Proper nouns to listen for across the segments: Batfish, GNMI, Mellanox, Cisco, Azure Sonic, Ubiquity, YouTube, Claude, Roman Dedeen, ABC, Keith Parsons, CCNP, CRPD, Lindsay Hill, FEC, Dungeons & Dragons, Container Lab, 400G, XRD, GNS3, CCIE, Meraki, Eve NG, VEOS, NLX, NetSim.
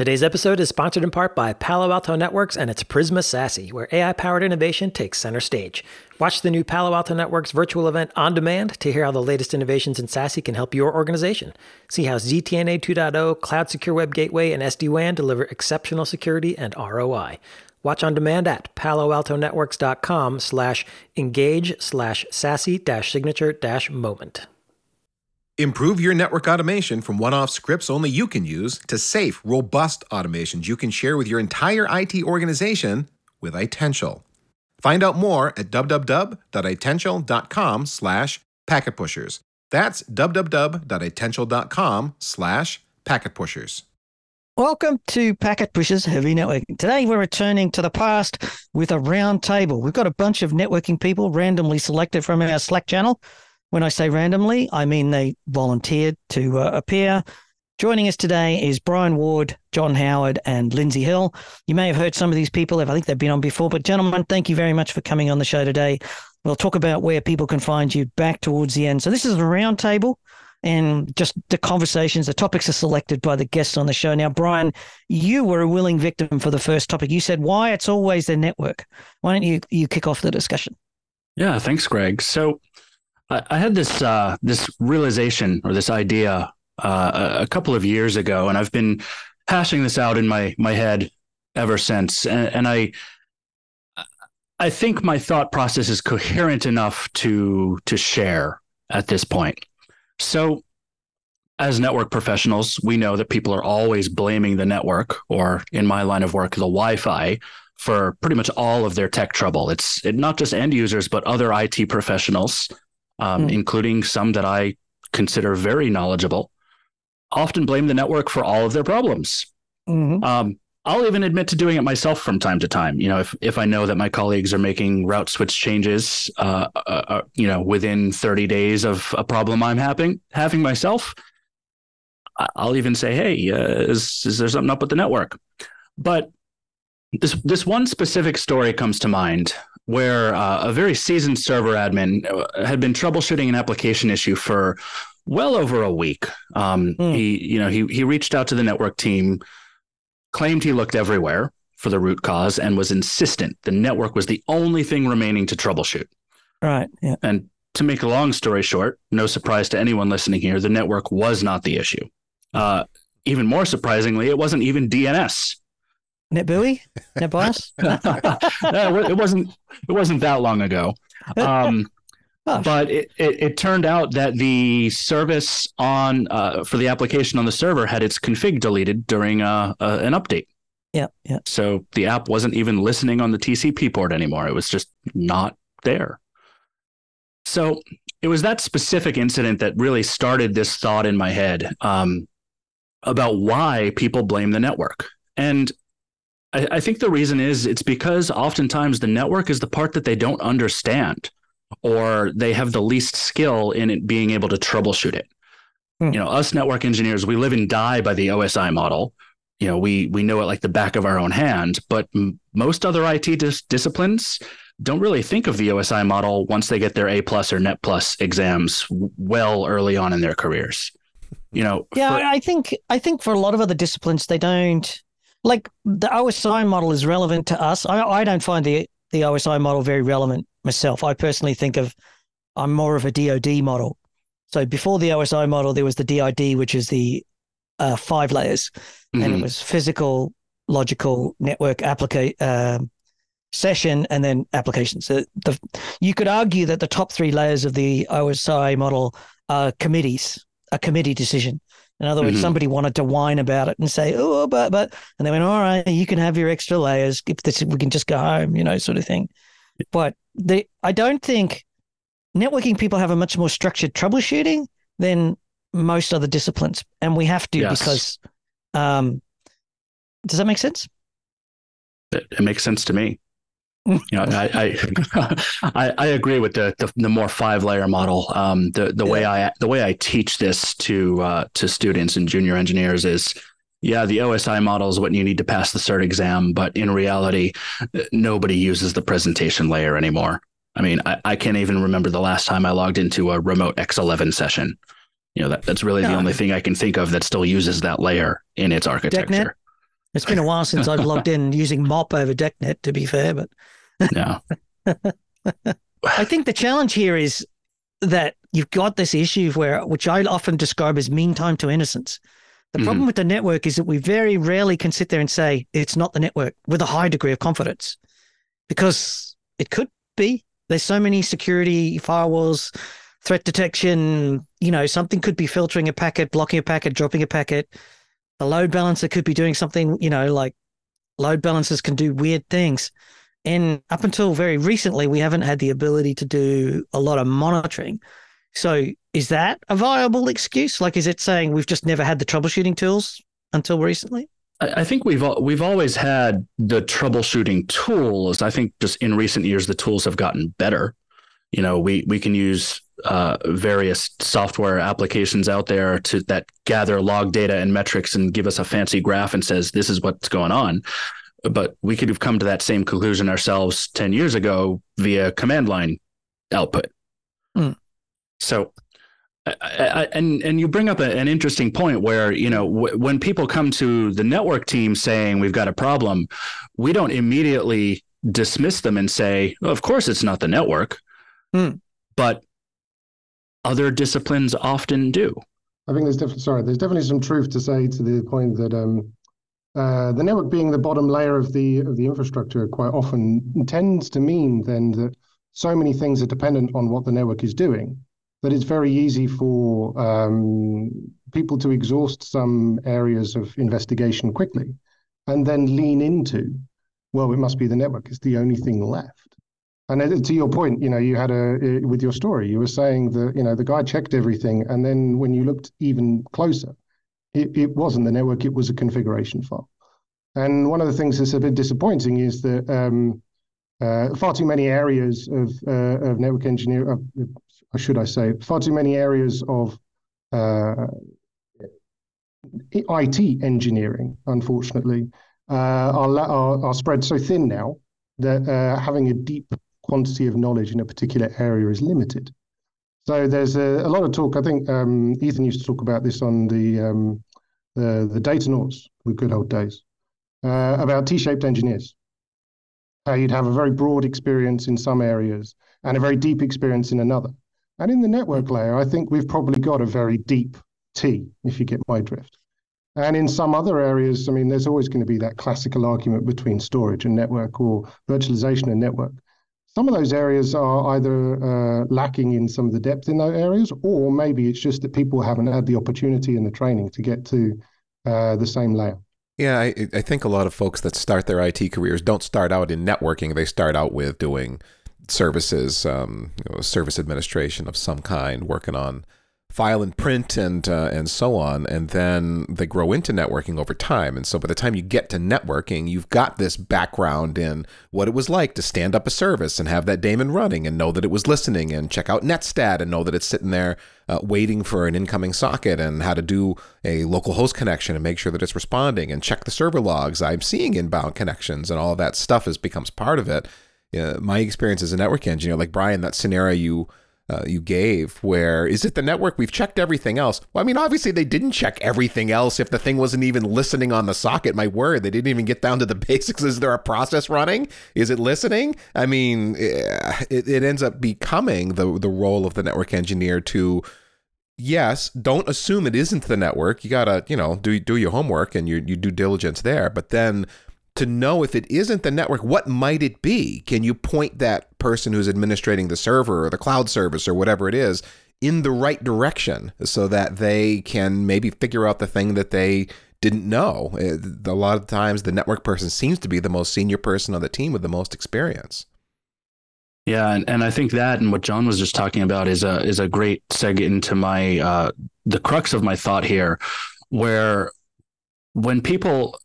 Today's episode is sponsored in part by Palo Alto Networks and its Prisma SASE, where AI-powered innovation takes center stage. Watch the new Palo Alto Networks virtual event on demand to hear how the latest innovations in SASE can help your organization. See how ZTNA 2.0, Cloud Secure Web Gateway, and SD-WAN deliver exceptional security and ROI. Watch on demand at paloaltonetworks.com/engage/SASE-signature-moment. Improve your network automation from one-off scripts only you can use to safe, robust automations you can share with your entire IT organization with Itential. Find out more at www.itential.com/packetpushers. That's www.itential.com/packetpushers. Welcome to Packet Pushers Heavy Networking. Today we're returning to the past with a round table. We've got a bunch of networking people randomly selected from our Slack channel. When I say randomly, I mean they volunteered to appear. Joining us today is Brian Ward, John Howard, and Lindsay Hill. You may have heard some of these people. I think they've been on before. But gentlemen, thank you very much for coming on the show today. We'll talk about where people can find you back towards the end. So this is a round table and just the conversations. The topics are selected by the guests on the show. Now, Brian, you were a willing victim for the first topic. You said why it's always the network. Why don't you kick off the discussion? Yeah, thanks, Greg. So I had this this realization or this idea a couple of years ago, and I've been hashing this out in my head ever since. And I think my thought process is coherent enough to share at this point. So as network professionals, we know that people are always blaming the network, or in my line of work, the Wi-Fi, for pretty much all of their tech trouble. It's not just end users, but other IT professionals, including some that I consider very knowledgeable, often blame the network for all of their problems. Mm-hmm. I'll even admit to doing it myself from time to time. You know, if I know that my colleagues are making route switch changes, within 30 days of a problem I'm having myself, I'll even say, hey, is there something up with the network? But this one specific story comes to mind, where a very seasoned server admin had been troubleshooting an application issue for well over a week. He reached out to the network team, claimed he looked everywhere for the root cause, and was insistent the network was the only thing remaining to troubleshoot. Right. Yeah. And to make a long story short, no surprise to anyone listening here, the network was not the issue. Even more surprisingly, it wasn't even DNS. NetBuoy? NetBIOS? No, it wasn't that long ago. But it turned out that the service for the application on the server had its config deleted during an update. Yeah. So the app wasn't even listening on the TCP port anymore. It was just not there. So it was that specific incident that really started this thought in my head about why people blame the network. And I think the reason is it's because oftentimes the network is the part that they don't understand, or they have the least skill in it being able to troubleshoot it. You know, us network engineers, we live and die by the OSI model. You know, we know it like the back of our own hand, but most other IT disciplines don't really think of the OSI model once they get their A+ or Net+ exams well early on in their careers. You know, I think for a lot of other disciplines, they don't. Like the OSI model is relevant to us. I don't find the OSI model very relevant myself. I personally think I'm more of a DOD model. So before the OSI model, there was the DID, which is the 5 layers. Mm-hmm. And it was physical, logical, network, session, and then application. So you could argue that the top 3 layers of the OSI model are committees, a committee decision. In other words, somebody wanted to whine about it and say, oh, but, and they went, all right, you can have your extra layers. We can just go home, you know, sort of thing. But I don't think networking people have a much more structured troubleshooting than most other disciplines. And we have to, because, does that make sense? It makes sense to me. You know, I agree with the more 5-layer model. The way I teach this to students and junior engineers is, the OSI model is what you need to pass the cert exam, but in reality, nobody uses the presentation layer anymore. I mean, I can't even remember the last time I logged into a remote X11 session. You know, that's really the only thing I can think of that still uses that layer in its architecture. It's been a while since I've logged in using MOP over DECnet, to be fair, but no. I think the challenge here is that you've got this issue where, which I often describe as meantime to innocence. The problem with the network is that we very rarely can sit there and say it's not the network with a high degree of confidence, because it could be. There's so many security, firewalls, threat detection, you know, something could be filtering a packet, blocking a packet, dropping a packet. A load balancer could be doing something, you know, like load balancers can do weird things. And up until very recently, we haven't had the ability to do a lot of monitoring. So is that a viable excuse? Like, is it saying we've just never had the troubleshooting tools until recently? I think we've always had the troubleshooting tools. I think just in recent years, the tools have gotten better. You know, we can use various software applications out there to that gather log data and metrics and give us a fancy graph and says, this is what's going on. But we could have come to that same conclusion ourselves 10 years ago via command line output. Mm. So, and you bring up an interesting point where, you know, when people come to the network team saying we've got a problem, we don't immediately dismiss them and say, well, of course, it's not the network, but other disciplines often do. I think there's definitely some truth to say to the point that the network being the bottom layer of the infrastructure quite often tends to mean then that so many things are dependent on what the network is doing that it's very easy for people to exhaust some areas of investigation quickly and then lean into, well, it must be the network. It's the only thing left. And to your point, you know, you had with your story, you were saying that, you know, the guy checked everything. And then when you looked even closer, it wasn't the network, it was a configuration file. And one of the things that's a bit disappointing is that far too many areas of network engineering, or should I say, far too many areas of IT engineering, unfortunately, are spread so thin now that having a deep quantity of knowledge in a particular area is limited. So there's a lot of talk. I think Ethan used to talk about this on the data noughts, the good old days, about T-shaped engineers. How you'd have a very broad experience in some areas and a very deep experience in another. And in the network layer, I think we've probably got a very deep T, if you get my drift. And in some other areas, I mean, there's always going to be that classical argument between storage and network or virtualization and network. Some of those areas are either lacking in some of the depth in those areas, or maybe it's just that people haven't had the opportunity and the training to get to the same layer. Yeah, I think a lot of folks that start their IT careers don't start out in networking. They start out with doing services, you know, service administration of some kind, working on file and print and so on, and then they grow into networking over time. And so by the time you get to networking, you've got this background in what it was like to stand up a service and have that daemon running and know that it was listening and check out netstat and know that it's sitting there waiting for an incoming socket and how to do a local host connection and make sure that it's responding and check the server logs. I'm seeing inbound connections and all that stuff becomes part of it. My experience as a network engineer, like Brian, that scenario you gave, where is it the network? We've checked everything else. Well, I mean, obviously they didn't check everything else if the thing wasn't even listening on the socket. My word, they didn't even get down to the basics. Is there a process running? Is it listening? I mean, it ends up becoming the role of the network engineer to, yes, don't assume it isn't the network. You got to, you know, do your homework and your due diligence there. But then to know if it isn't the network, what might it be? Can you point that person who's administrating the server or the cloud service or whatever it is in the right direction so that they can maybe figure out the thing that they didn't know? A lot of times the network person seems to be the most senior person on the team with the most experience. Yeah, and I think that and what John was just talking about is a great segue into my the crux of my thought here, where when people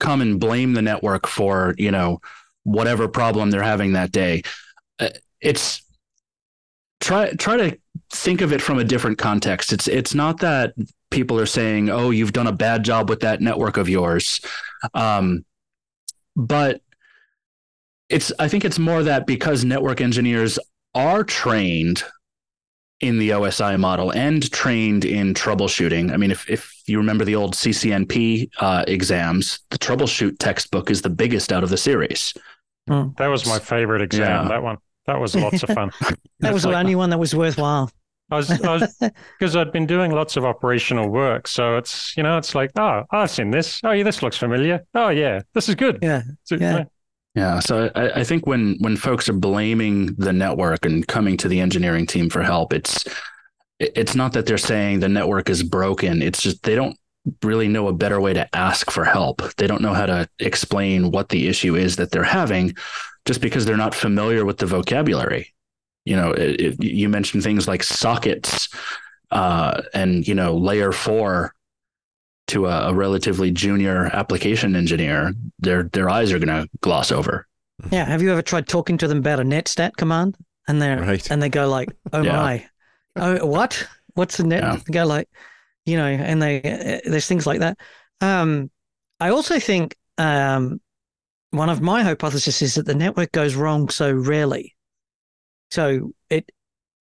come and blame the network for, you know, whatever problem they're having that day. It's try to think of it from a different context. It's not that people are saying, oh, you've done a bad job with that network of yours. But I think it's more that because network engineers are trained in the OSI model and trained in troubleshooting. I mean, if you remember the old CCNP exams, the troubleshoot textbook is the biggest out of the series. Mm. That was my favorite exam. Yeah. That one, that was lots of fun. That was the only one that was worthwhile. I was because I'd been doing lots of operational work, so it's, you know, it's like, oh, I've seen this. Oh, yeah, this looks familiar. Oh, yeah, this is good. Yeah, so, yeah. Yeah, so I think when folks are blaming the network and coming to the engineering team for help, it's not that they're saying the network is broken. It's just they don't really know a better way to ask for help. They don't know how to explain what the issue is that they're having, just because they're not familiar with the vocabulary. You know, you mentioned things like sockets and, you know, layer 4. To a relatively junior application engineer, their eyes are going to gloss over. Yeah. Have you ever tried talking to them about a netstat command? And they and they go like, oh yeah. My, oh what? What's the net? Yeah. They go like, you know, and they there's things like that. I also think one of my hypotheses is that the network goes wrong so rarely, so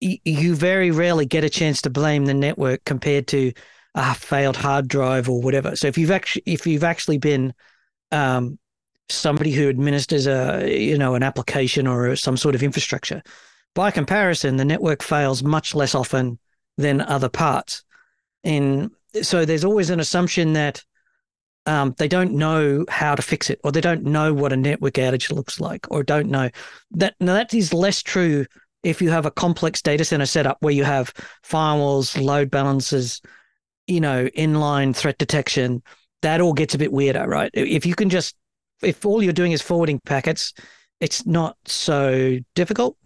you very rarely get a chance to blame the network compared to a failed hard drive or whatever. So if you've actually been somebody who administers an application or some sort of infrastructure, by comparison, the network fails much less often than other parts. And so there's always an assumption that they don't know how to fix it, or they don't know what a network outage looks like, or don't know that. Now that is less true if you have a complex data center setup where you have firewalls, load balancers, you know, inline threat detection, that all gets a bit weirder, right? If all you're doing is forwarding packets, it's not so difficult.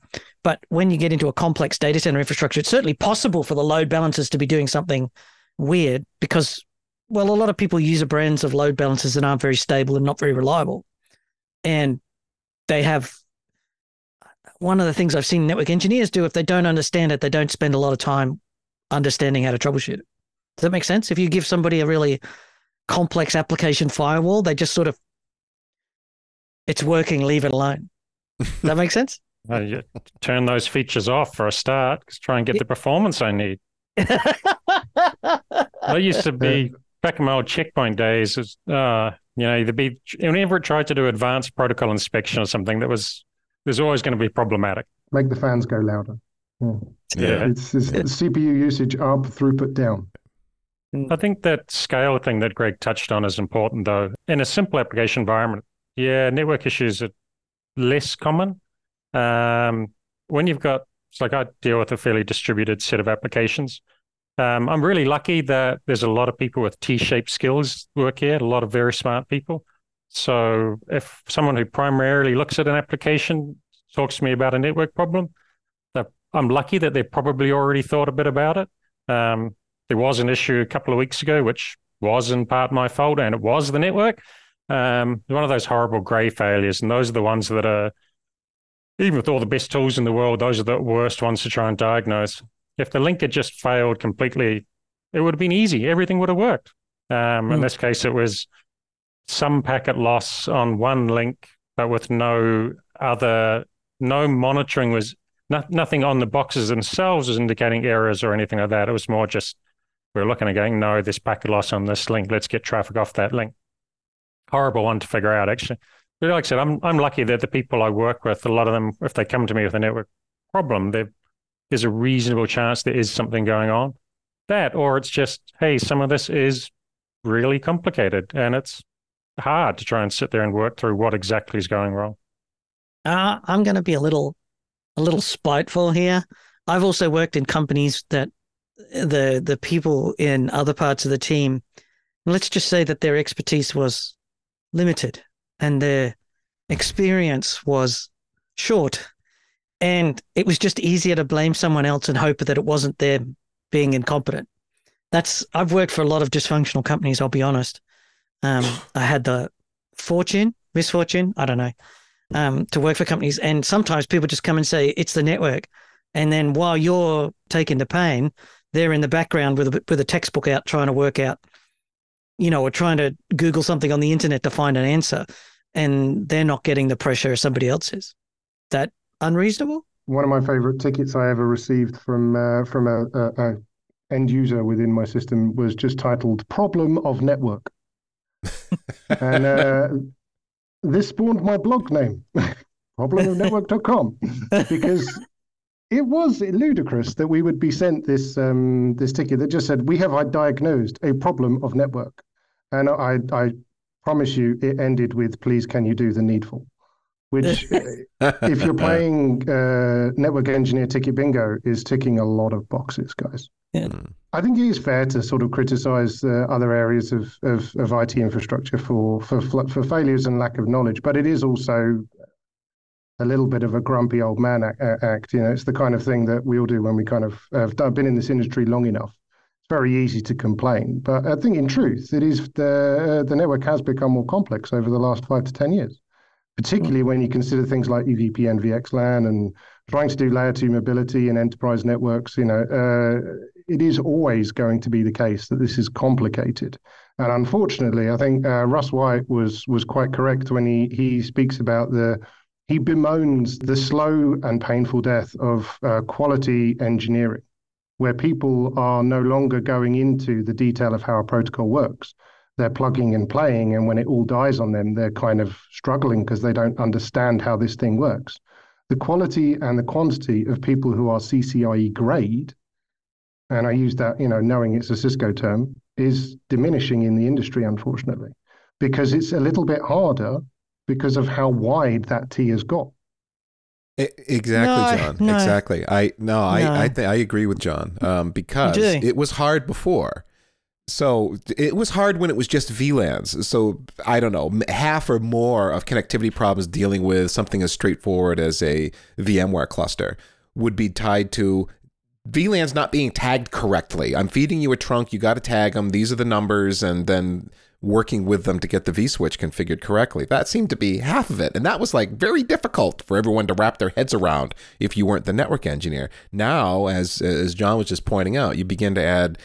But when you get into a complex data center infrastructure, it's certainly possible for the load balancers to be doing something weird because, well, a lot of people use brands of load balancers that aren't very stable and not very reliable. And they have, one of the things I've seen network engineers do, if they don't understand it, they don't spend a lot of time understanding how to troubleshoot it. Does that make sense? If you give somebody a really complex application firewall, they just sort of, it's working, leave it alone. Does that make sense? You turn those features off for a start, try and get the performance I need. I used to be, back in my old checkpoint days, whenever it tried to do advanced protocol inspection or something, there's always going to be problematic. Make the fans go louder. Yeah. It's CPU usage up, throughput down. I think that scale thing that Greg touched on is important, though. In a simple application environment, network issues are less common. When you've got, it's like I deal with a fairly distributed set of applications. I'm really lucky that there's a lot of people with T-shaped skills work here, a lot of very smart people. So if someone who primarily looks at an application talks to me about a network problem, I'm lucky that they've probably already thought a bit about it. There was an issue a couple of weeks ago, which was in part my fault, and it was the network. One of those horrible grey failures, and those are the ones that are, even with all the best tools in the world, those are the worst ones to try and diagnose. If the link had just failed completely, it would have been easy. Everything would have worked. In this case, it was some packet loss on one link, but with no monitoring was, nothing on the boxes themselves was indicating errors or anything like that. It was more just, we're looking and going, no, there's packet loss on this link. Let's get traffic off that link. Horrible one to figure out, actually. But like I said, I'm lucky that the people I work with, a lot of them, if they come to me with a network problem, there's a reasonable chance there is something going on. That, or it's just, hey, some of this is really complicated and it's hard to try and sit there and work through what exactly is going wrong. I'm going to be a little spiteful here. I've also worked in companies that the people in other parts of the team, let's just say that their expertise was limited and their experience was short. And it was just easier to blame someone else and hope that it wasn't them being incompetent. I've worked for a lot of dysfunctional companies, I'll be honest. I had the misfortune, I don't know, to work for companies. And sometimes people just come and say, it's the network. And then while you're taking the pain, they're in the background with a textbook out trying to work out, you know, or trying to Google something on the internet to find an answer. And they're not getting the pressure somebody else is. That unreasonable? one of my favorite tickets I ever received from a end user within my system was just titled "Problem of Network," and this spawned my blog name, problemofnetwork.com, because it was ludicrous that we would be sent this this ticket that just said, "We have diagnosed a problem of network," and I promise you, it ended with, "Please, can you do the needful?" Which, if you're playing network engineer ticket bingo, is ticking a lot of boxes, guys. Yeah. I think it is fair to sort of criticize other areas of IT infrastructure for failures and lack of knowledge, but it is also a little bit of a grumpy old man act. You know, it's the kind of thing that we all do when we kind of have been in this industry long enough. It's very easy to complain, but I think in truth, it is the network has become more complex over the last 5 to 10 years. Particularly when you consider things like EVPN, VXLAN, and trying to do layer 2 mobility and enterprise networks, you know, it is always going to be the case that this is complicated. And unfortunately, I think Russ White was quite correct when he speaks about he bemoans the slow and painful death of quality engineering, where people are no longer going into the detail of how a protocol works. They're plugging and playing, and when it all dies on them, they're kind of struggling because they don't understand how this thing works. The quality and the quantity of people who are CCIE grade, and I use that, you know, knowing it's a Cisco term, is diminishing in the industry, unfortunately, because it's a little bit harder because of how wide that T has got. Exactly, no, John. No. Exactly. I agree with John because it was hard before. So it was hard when it was just VLANs. So I don't know, half or more of connectivity problems dealing with something as straightforward as a VMware cluster would be tied to VLANs not being tagged correctly. I'm feeding you a trunk. You got to tag them. These are the numbers, and then working with them to get the vSwitch configured correctly. That seemed to be half of it. And that was like very difficult for everyone to wrap their heads around if you weren't the network engineer. Now, as John was just pointing out, you begin to add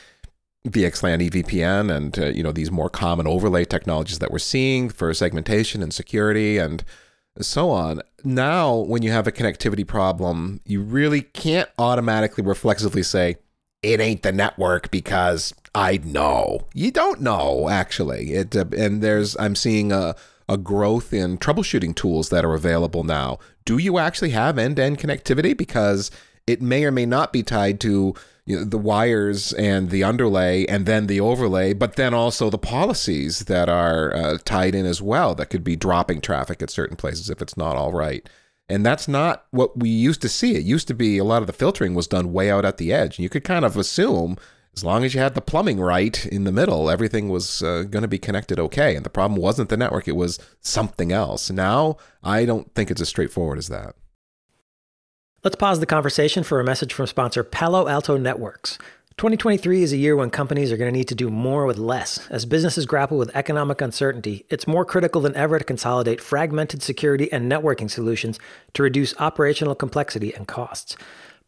VXLAN, EVPN, and these more common overlay technologies that we're seeing for segmentation and security and so on. Now, when you have a connectivity problem, you really can't automatically reflexively say, it ain't the network because I know. You don't know, actually. I'm seeing a growth in troubleshooting tools that are available now. Do you actually have end-to-end connectivity? Because it may or may not be tied to the wires and the underlay and then the overlay, but then also the policies that are tied in as well that could be dropping traffic at certain places if it's not all right. And that's not what we used to see. It used to be a lot of the filtering was done way out at the edge. And you could kind of assume as long as you had the plumbing right in the middle, everything was going to be connected okay. And the problem wasn't the network. It was something else. Now, I don't think it's as straightforward as that. Let's pause the conversation for a message from sponsor Palo Alto Networks. 2023 is a year when companies are going to need to do more with less. As businesses grapple with economic uncertainty, it's more critical than ever to consolidate fragmented security and networking solutions to reduce operational complexity and costs.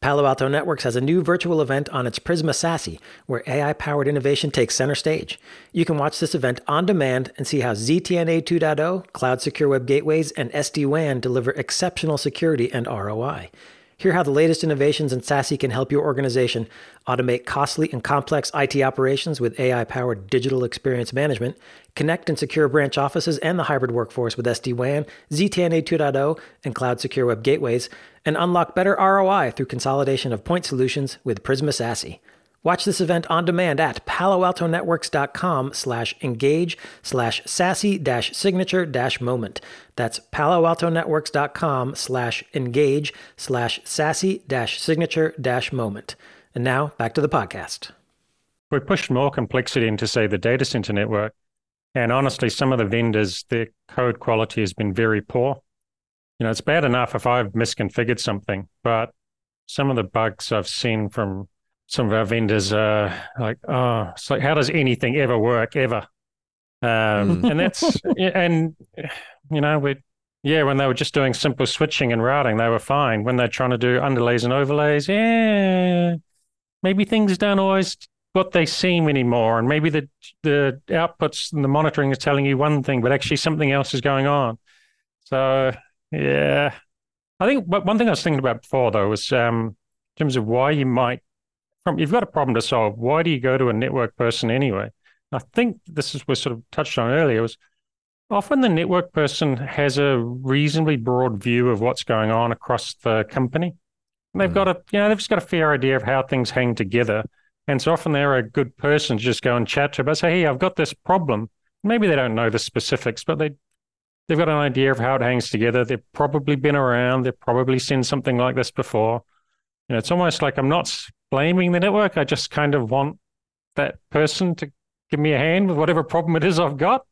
Palo Alto Networks has a new virtual event on its Prisma SASE, where AI-powered innovation takes center stage. You can watch this event on demand and see how ZTNA 2.0, Cloud Secure Web Gateways, and SD-WAN deliver exceptional security and ROI. Hear how the latest innovations in SASE can help your organization automate costly and complex IT operations with AI-powered digital experience management, connect and secure branch offices and the hybrid workforce with SD-WAN, ZTNA 2.0, and Cloud Secure Web Gateways, and unlock better ROI through consolidation of point solutions with Prisma SASE. Watch this event on demand at paloaltonetworks.com/engage/SASE-signature-moment. That's paloaltonetworks.com/engage/SASE-signature-moment. And now back to the podcast. We pushed more complexity into, say, the data center network. And honestly, some of the vendors, their code quality has been very poor. You know, it's bad enough if I've misconfigured something, but some of the bugs I've seen from some of our vendors are like, oh, it's like, how does anything ever work, ever? When they were just doing simple switching and routing, they were fine. When they're trying to do underlays and overlays, maybe things don't always what they seem anymore. And maybe the outputs and the monitoring is telling you one thing, but actually something else is going on. So, yeah, I think one thing I was thinking about before, though, was in terms of why you might, you've got a problem to solve. Why do you go to a network person anyway? I think this is what sort of touched on earlier, was often the network person has a reasonably broad view of what's going on across the company. And they've got a, you know, they've just got a fair idea of how things hang together. And so often they're a good person to just go and chat to about, say, hey, I've got this problem. Maybe they don't know the specifics, but they've got an idea of how it hangs together. They've probably been around. They've probably seen something like this before. You know, it's almost like I'm not blaming the network. I just kind of want that person to give me a hand with whatever problem it is I've got.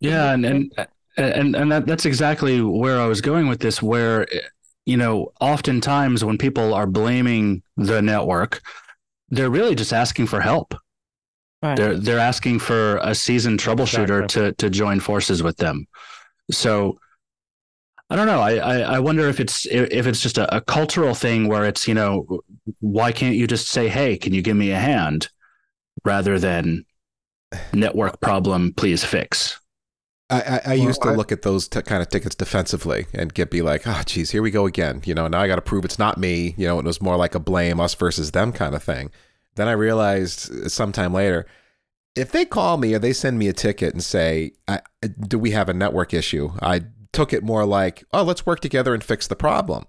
Yeah, and that's exactly where I was going with this, where, you know, oftentimes when people are blaming the network, they're really just asking for help. Right. They're asking for a seasoned troubleshooter to join forces with them. So I don't know. I wonder if it's just a cultural thing where it's, you know, why can't you just say, hey, can you give me a hand, rather than network problem, please fix. I used to look at those kind of tickets defensively and be like, oh, geez, here we go again. You know, now I got to prove it's not me. You know, it was more like a blame us versus them kind of thing. Then I realized sometime later, if they call me or they send me a ticket and say, do we have a network issue? I took it more like, oh, let's work together and fix the problem.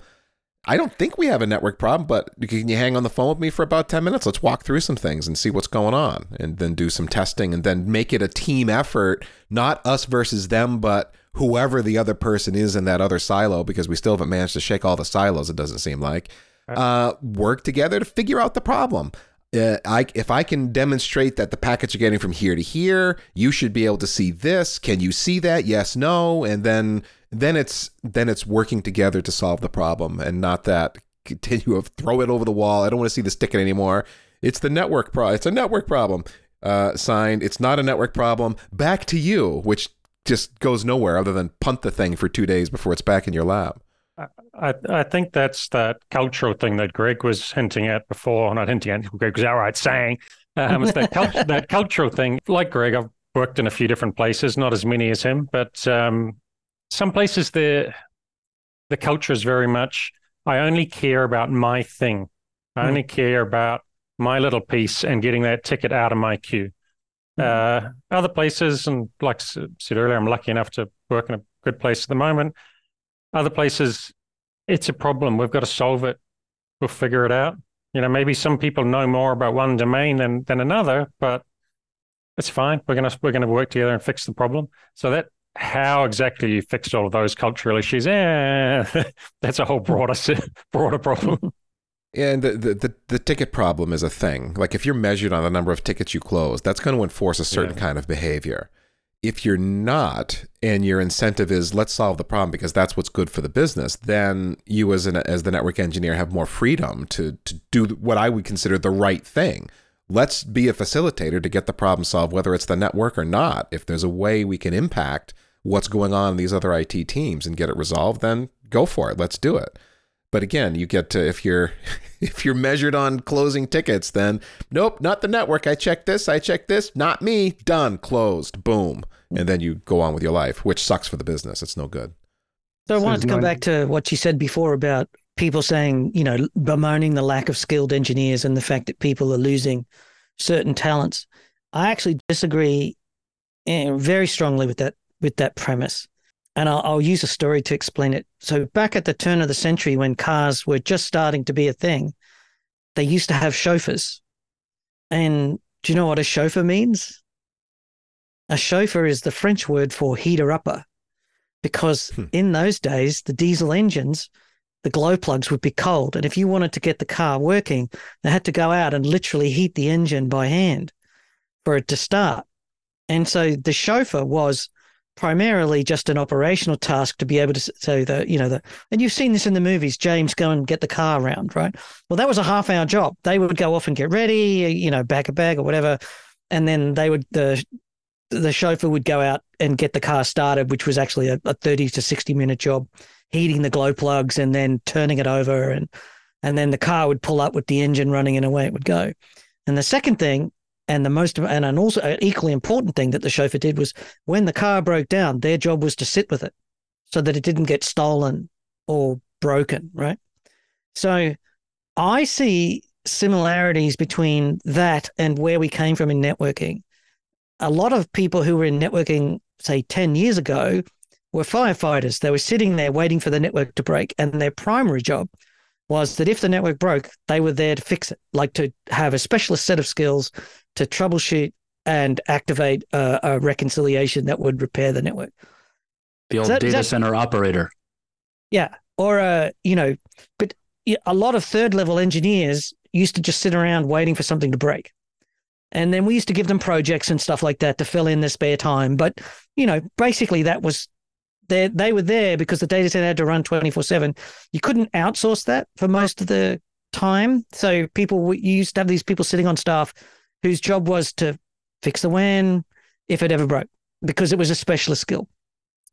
I don't think we have a network problem, but can you hang on the phone with me for about 10 minutes? Let's walk through some things and see what's going on, and then do some testing, and then make it a team effort, not us versus them, but whoever the other person is in that other silo, because we still haven't managed to shake all the silos, it doesn't seem like. Work together to figure out the problem. If I can demonstrate that the packets are getting from here to here, you should be able to see this. Can you see that? Yes, no. And then it's working together to solve the problem, and not that continue of throw it over the wall. I don't want to see this ticket anymore. It's the network problem. It's a network problem. Signed, it's not a network problem. Back to you, which just goes nowhere other than punt the thing for 2 days before it's back in your lab. I think that's that cultural thing that Greg was hinting at before. Not hinting at, Greg was outright saying. It's that cultural thing. Like Greg, I've worked in a few different places, not as many as him, but some places the culture is very much, I only care about my thing. I only care about my little piece and getting that ticket out of my queue. Other places, and like I said earlier, I'm lucky enough to work in a good place at the moment. Other places, it's a problem. We've got to solve it. We'll figure it out. You know, maybe some people know more about one domain than another, but it's fine. We're gonna work together and fix the problem. So that how exactly you fixed all of those cultural issues, that's a whole broader problem. And the ticket problem is a thing. Like if you're measured on the number of tickets you close, that's going to enforce a certain kind of behavior. If you're not, and your incentive is let's solve the problem because that's what's good for the business, then you as the network engineer have more freedom to do what I would consider the right thing. Let's be a facilitator to get the problem solved, whether it's the network or not. If there's a way we can impact what's going on in these other IT teams and get it resolved, then go for it. Let's do it. But again, you get to, if you're measured on closing tickets, then nope, not the network. I checked this, not me. Done, closed, boom. And then you go on with your life, which sucks for the business. It's no good. So I wanted to come back to what you said before about people saying, you know, bemoaning the lack of skilled engineers and the fact that people are losing certain talents. I actually disagree very strongly with that premise. And I'll use a story to explain it. So back at the turn of the century, when cars were just starting to be a thing, they used to have chauffeurs. And do you know what a chauffeur means? A chauffeur is the French word for heater-upper, because in those days, the diesel engines, the glow plugs would be cold. And if you wanted to get the car working, they had to go out and literally heat the engine by hand for it to start. And so the chauffeur was primarily just an operational task to be able to say that, you know, and you've seen this in the movies, James, go and get the car around, right? Well, that was a half-hour job. They would go off and get ready, you know, back a bag or whatever, and then the chauffeur would go out and get the car started, which was actually a 30 to 60-minute job, heating the glow plugs and then turning it over, and then the car would pull up with the engine running and away it would go. And the second thing, and also an equally important thing that the chauffeur did was when the car broke down, their job was to sit with it so that it didn't get stolen or broken, right? So I see similarities between that and where we came from in networking. A lot of people who were in networking, say 10 years ago, were firefighters. They were sitting there waiting for the network to break, and their primary job was that if the network broke, they were there to fix it, like to have a specialist set of skills to troubleshoot and activate a reconciliation that would repair the network. The old data center operator. Yeah. Or, but a lot of third level engineers used to just sit around waiting for something to break. And then we used to give them projects and stuff like that to fill in their spare time. But, basically that was, they were there because the data center had to run 24/7. You couldn't outsource that for most of the time. So you used to have these people sitting on staff whose job was to fix the WAN if it ever broke, because it was a specialist skill.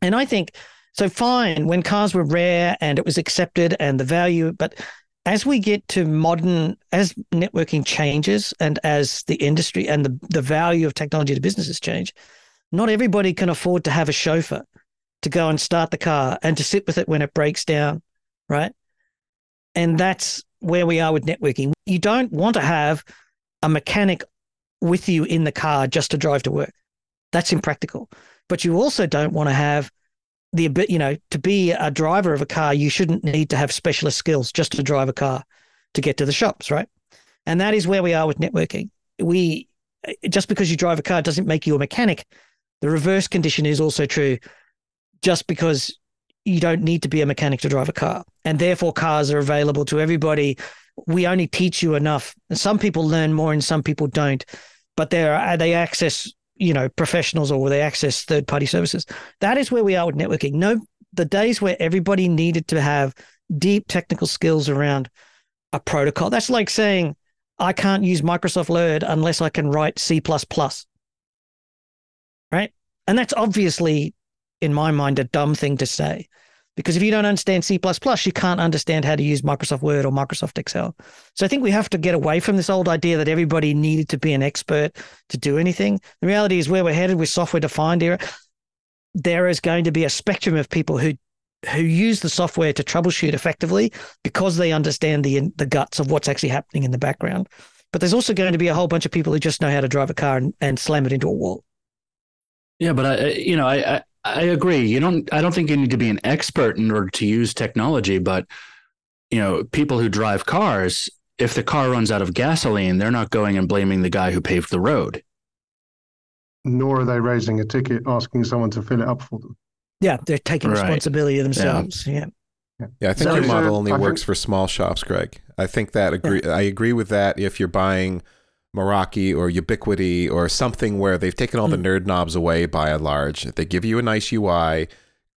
And I think, so fine, when cars were rare and it was accepted and the value, but as we get to modern, as networking changes and as the industry and the value of technology to businesses change, not everybody can afford to have a chauffeur to go and start the car and to sit with it when it breaks down, right? And that's where we are with networking. You don't want to have a mechanic with you in the car just to drive to work. That's impractical. But you also don't want to have to be a driver of a car, you shouldn't need to have specialist skills just to drive a car to get to the shops, right? And that is where we are with networking. Just because you drive a car doesn't make you a mechanic. The reverse condition is also true. Just because you don't need to be a mechanic to drive a car, and therefore cars are available to everybody. We only teach you enough. And some people learn more and some people don't, but they access professionals, or they access third-party services. That is where we are with networking. No, the days where everybody needed to have deep technical skills around a protocol. That's like saying, I can't use Microsoft Word unless I can write C++, right? And that's obviously, in my mind, a dumb thing to say, because if you don't understand C++, you can't understand how to use Microsoft Word or Microsoft Excel. So I think we have to get away from this old idea that everybody needed to be an expert to do anything. The reality is where we're headed with software-defined era, there is going to be a spectrum of people who use the software to troubleshoot effectively because they understand the guts of what's actually happening in the background. But there's also going to be a whole bunch of people who just know how to drive a car and slam it into a wall. Yeah, but I agree. I don't think you need to be an expert in order to use technology, but people who drive cars, if the car runs out of gasoline, they're not going and blaming the guy who paved the road. Nor are they raising a ticket asking someone to fill it up for them. Yeah, they're taking responsibility themselves. Yeah. Yeah, I think your model only works for small shops, Greg. I think that I agree with that if you're buying Meraki or Ubiquity or something where they've taken all the nerd knobs away by and large. They give you a nice UI,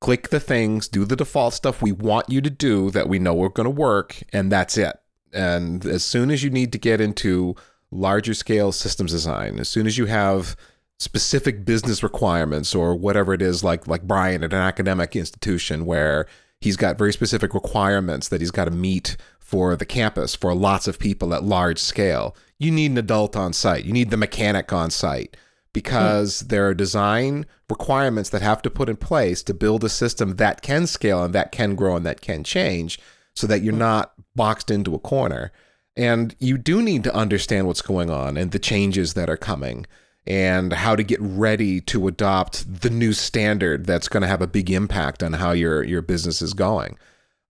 click the things, do the default stuff we want you to do that we know we're going to work, and that's it. And as soon as you need to get into larger scale systems design, as soon as you have specific business requirements or whatever it is, like Brian at an academic institution where he's got very specific requirements that he's got to meet for the campus, for lots of people at large scale, you need an adult on site. You need the mechanic on site, because there are design requirements that have to put in place to build a system that can scale and that can grow and that can change, so that you're not boxed into a corner. And you do need to understand what's going on and the changes that are coming and how to get ready to adopt the new standard that's going to have a big impact on how your business is going.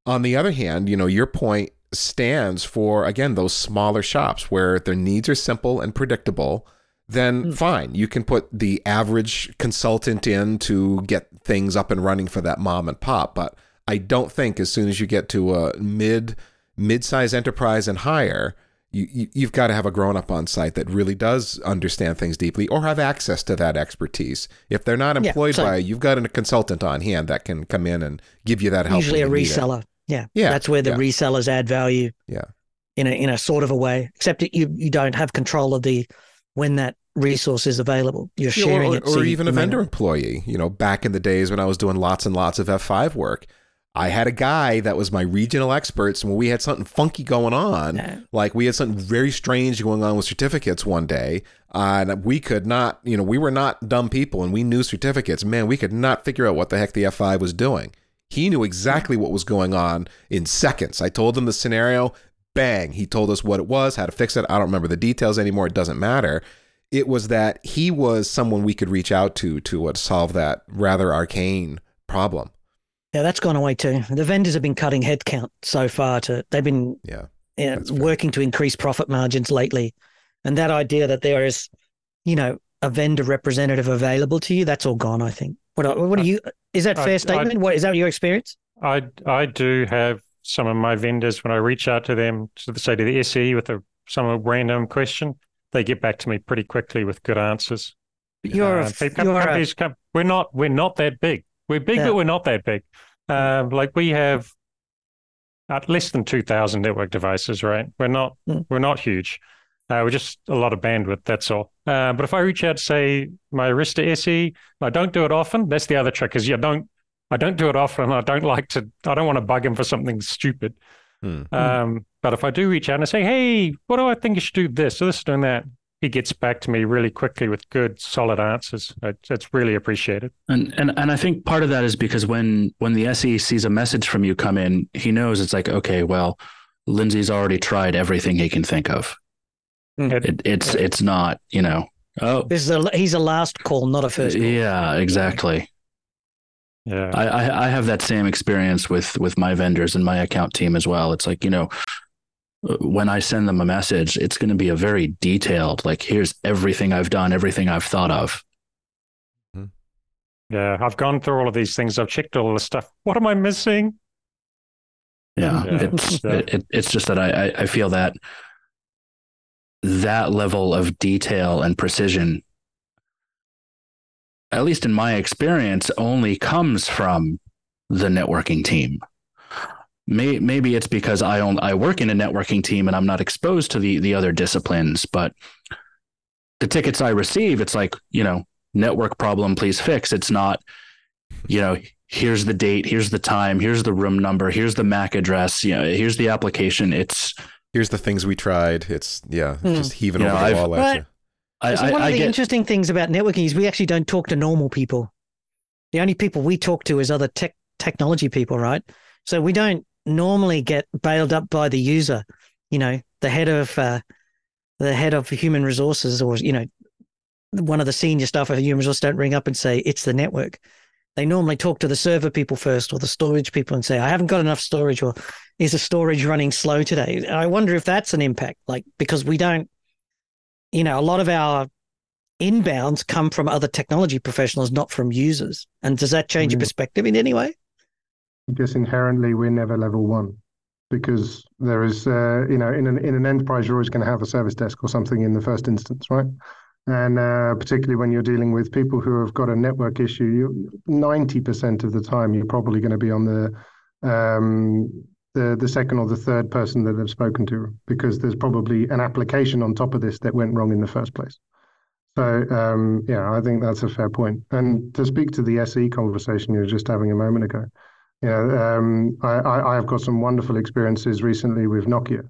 On the other hand, your point stands for, again, those smaller shops where their needs are simple and predictable, then fine, you can put the average consultant in to get things up and running for that mom and pop. But I don't think as soon as you get to a mid-size enterprise and higher, you've got to have a grown-up on site that really does understand things deeply or have access to that expertise. If they're not employed by you've got a consultant on hand that can come in and give you that help. Usually a reseller. Yeah, that's where the resellers add value. Yeah, in a sort of a way, except that you don't have control of when that resource is available. You're sharing it, or even a vendor employee. Back in the days when I was doing lots and lots of F5 work, I had a guy that was my regional expert, and when we had something funky going on, like we had something very strange going on with certificates one day, and we could not, we were not dumb people, and we knew certificates. Man, we could not figure out what the heck the F5 was doing. He knew exactly what was going on in seconds. I told him the scenario, bang. He told us what it was, how to fix it. I don't remember the details anymore. It doesn't matter. It was that he was someone we could reach out to solve that rather arcane problem. Yeah, that's gone away too. The vendors have been cutting headcount so far. They've been working to increase profit margins lately. And that idea that there is, you know, a vendor representative available to you, that's all gone, I think. Is that a fair statement? Is that your experience? I do have some of my vendors, when I reach out to them, say to the SE with some random question, they get back to me pretty quickly with good answers. We're not that big. We're big, but we're not that big. We have less than 2,000 network devices, right? We're not huge. We're just a lot of bandwidth, that's all. But if I reach out, say, my Arista SE, I don't do it often. That's the other trick, is I don't do it often. I don't want to bug him for something stupid. But if I do reach out and I say, hey, what do I think you should do this or this doing that? He gets back to me really quickly with good, solid answers. It's really appreciated. And I think part of that is because when the SE sees a message from you come in, he knows it's like, okay, well, Lindsay's already tried everything he can think of. It's not, you know. Oh, he's a last call, not a first call. Yeah, exactly. Yeah, I have that same experience with my vendors and my account team as well. It's like, you know, when I send them a message, it's going to be a very detailed, like, here's everything I've done, everything I've thought of. Yeah, I've gone through all of these things. I've checked all the stuff. What am I missing? Yeah, yeah. It's just that I feel that level of detail and precision, at least in my experience, only comes from the networking team. Maybe it's because I work in a networking team and I'm not exposed to the other disciplines, but the tickets I receive, it's like, you know, network problem, please fix. It's not, you know, here's the date, here's the time, here's the room number, here's the MAC address, you know, here's the application. It's here's the things we tried. It's just heaving over the wall at you. One of the interesting things about networking is we actually don't talk to normal people. The only people we talk to is other technology people, right? So we don't normally get bailed up by the user, you know, the head of human resources, or, you know, one of the senior staff of human resources don't ring up and say it's the network. They normally talk to the server people first, or the storage people, and say, I haven't got enough storage, or is the storage running slow today? I wonder if that's an impact, like, because we don't, you know, a lot of our inbounds come from other technology professionals, not from users. And does that change your perspective in any way? I guess inherently we're never level one, because there is, in an enterprise, you're always going to have a service desk or something in the first instance, right? And particularly when you're dealing with people who have got a network issue, 90% of the time you're probably going to be on the second or the third person that they've spoken to, because there's probably an application on top of this that went wrong in the first place. So, I think that's a fair point. And to speak to the SE conversation you were just having a moment ago, you know, I've got some wonderful experiences recently with Nokia.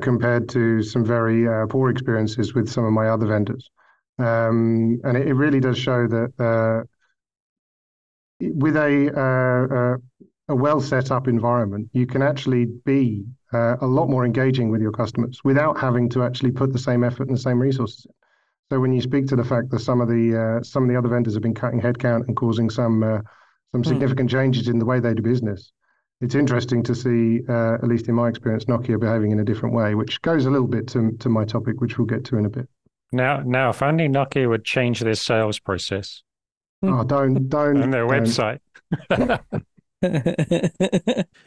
Compared to some very poor experiences with some of my other vendors. And it really does show that with a well-set-up environment, you can actually be a lot more engaging with your customers without having to actually put the same effort and the same resources in. So when you speak to the fact that some of the other vendors have been cutting headcount and causing some significant changes in the way they do business, it's interesting to see, at least in my experience, Nokia behaving in a different way, which goes a little bit to my topic, which we'll get to in a bit. Now, if only Nokia would change their sales process. Oh, don't. And their website.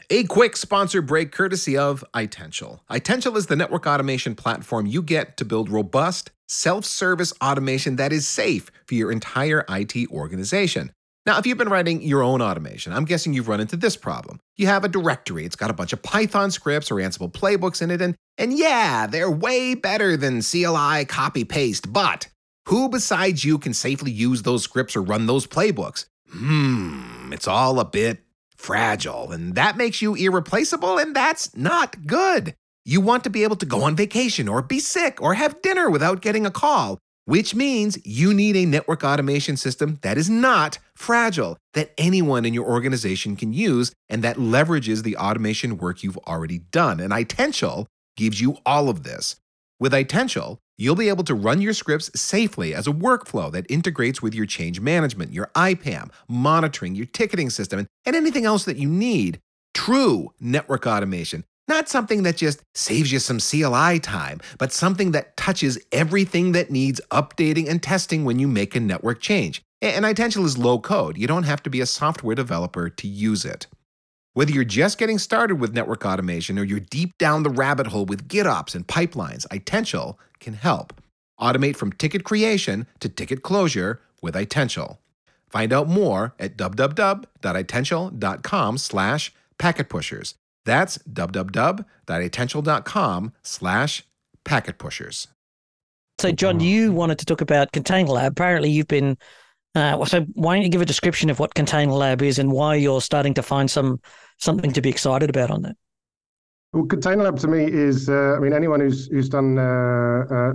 A quick sponsor break courtesy of Itential. Itential is the network automation platform you get to build robust, self-service automation that is safe for your entire IT organization. Now, if you've been writing your own automation, I'm guessing you've run into this problem. You have a directory. It's got a bunch of Python scripts or Ansible playbooks in it, and they're way better than CLI copy-paste, but who besides you can safely use those scripts or run those playbooks? It's all a bit fragile, and that makes you irreplaceable, and that's not good. You want to be able to go on vacation or be sick or have dinner without getting a call, which means you need a network automation system that is not fragile, that anyone in your organization can use, and that leverages the automation work you've already done. And Itential gives you all of this. With Itential, you'll be able to run your scripts safely as a workflow that integrates with your change management, your IPAM, monitoring, your ticketing system, and anything else that you need. True network automation, not something that just saves you some CLI time, but something that touches everything that needs updating and testing when you make a network change. And Itential is low code. You don't have to be a software developer to use it. Whether you're just getting started with network automation or you're deep down the rabbit hole with GitOps and pipelines, Itential can help. Automate from ticket creation to ticket closure with Itential. Find out more at www.itential.com/packetpushers. That's www.itential.com/packetpushers. So, John, you wanted to talk about Container Lab. Apparently, you've been... So why don't you give a description of what Container Lab is and why you're starting to find something to be excited about on that? Well, Container Lab to me is, anyone who's done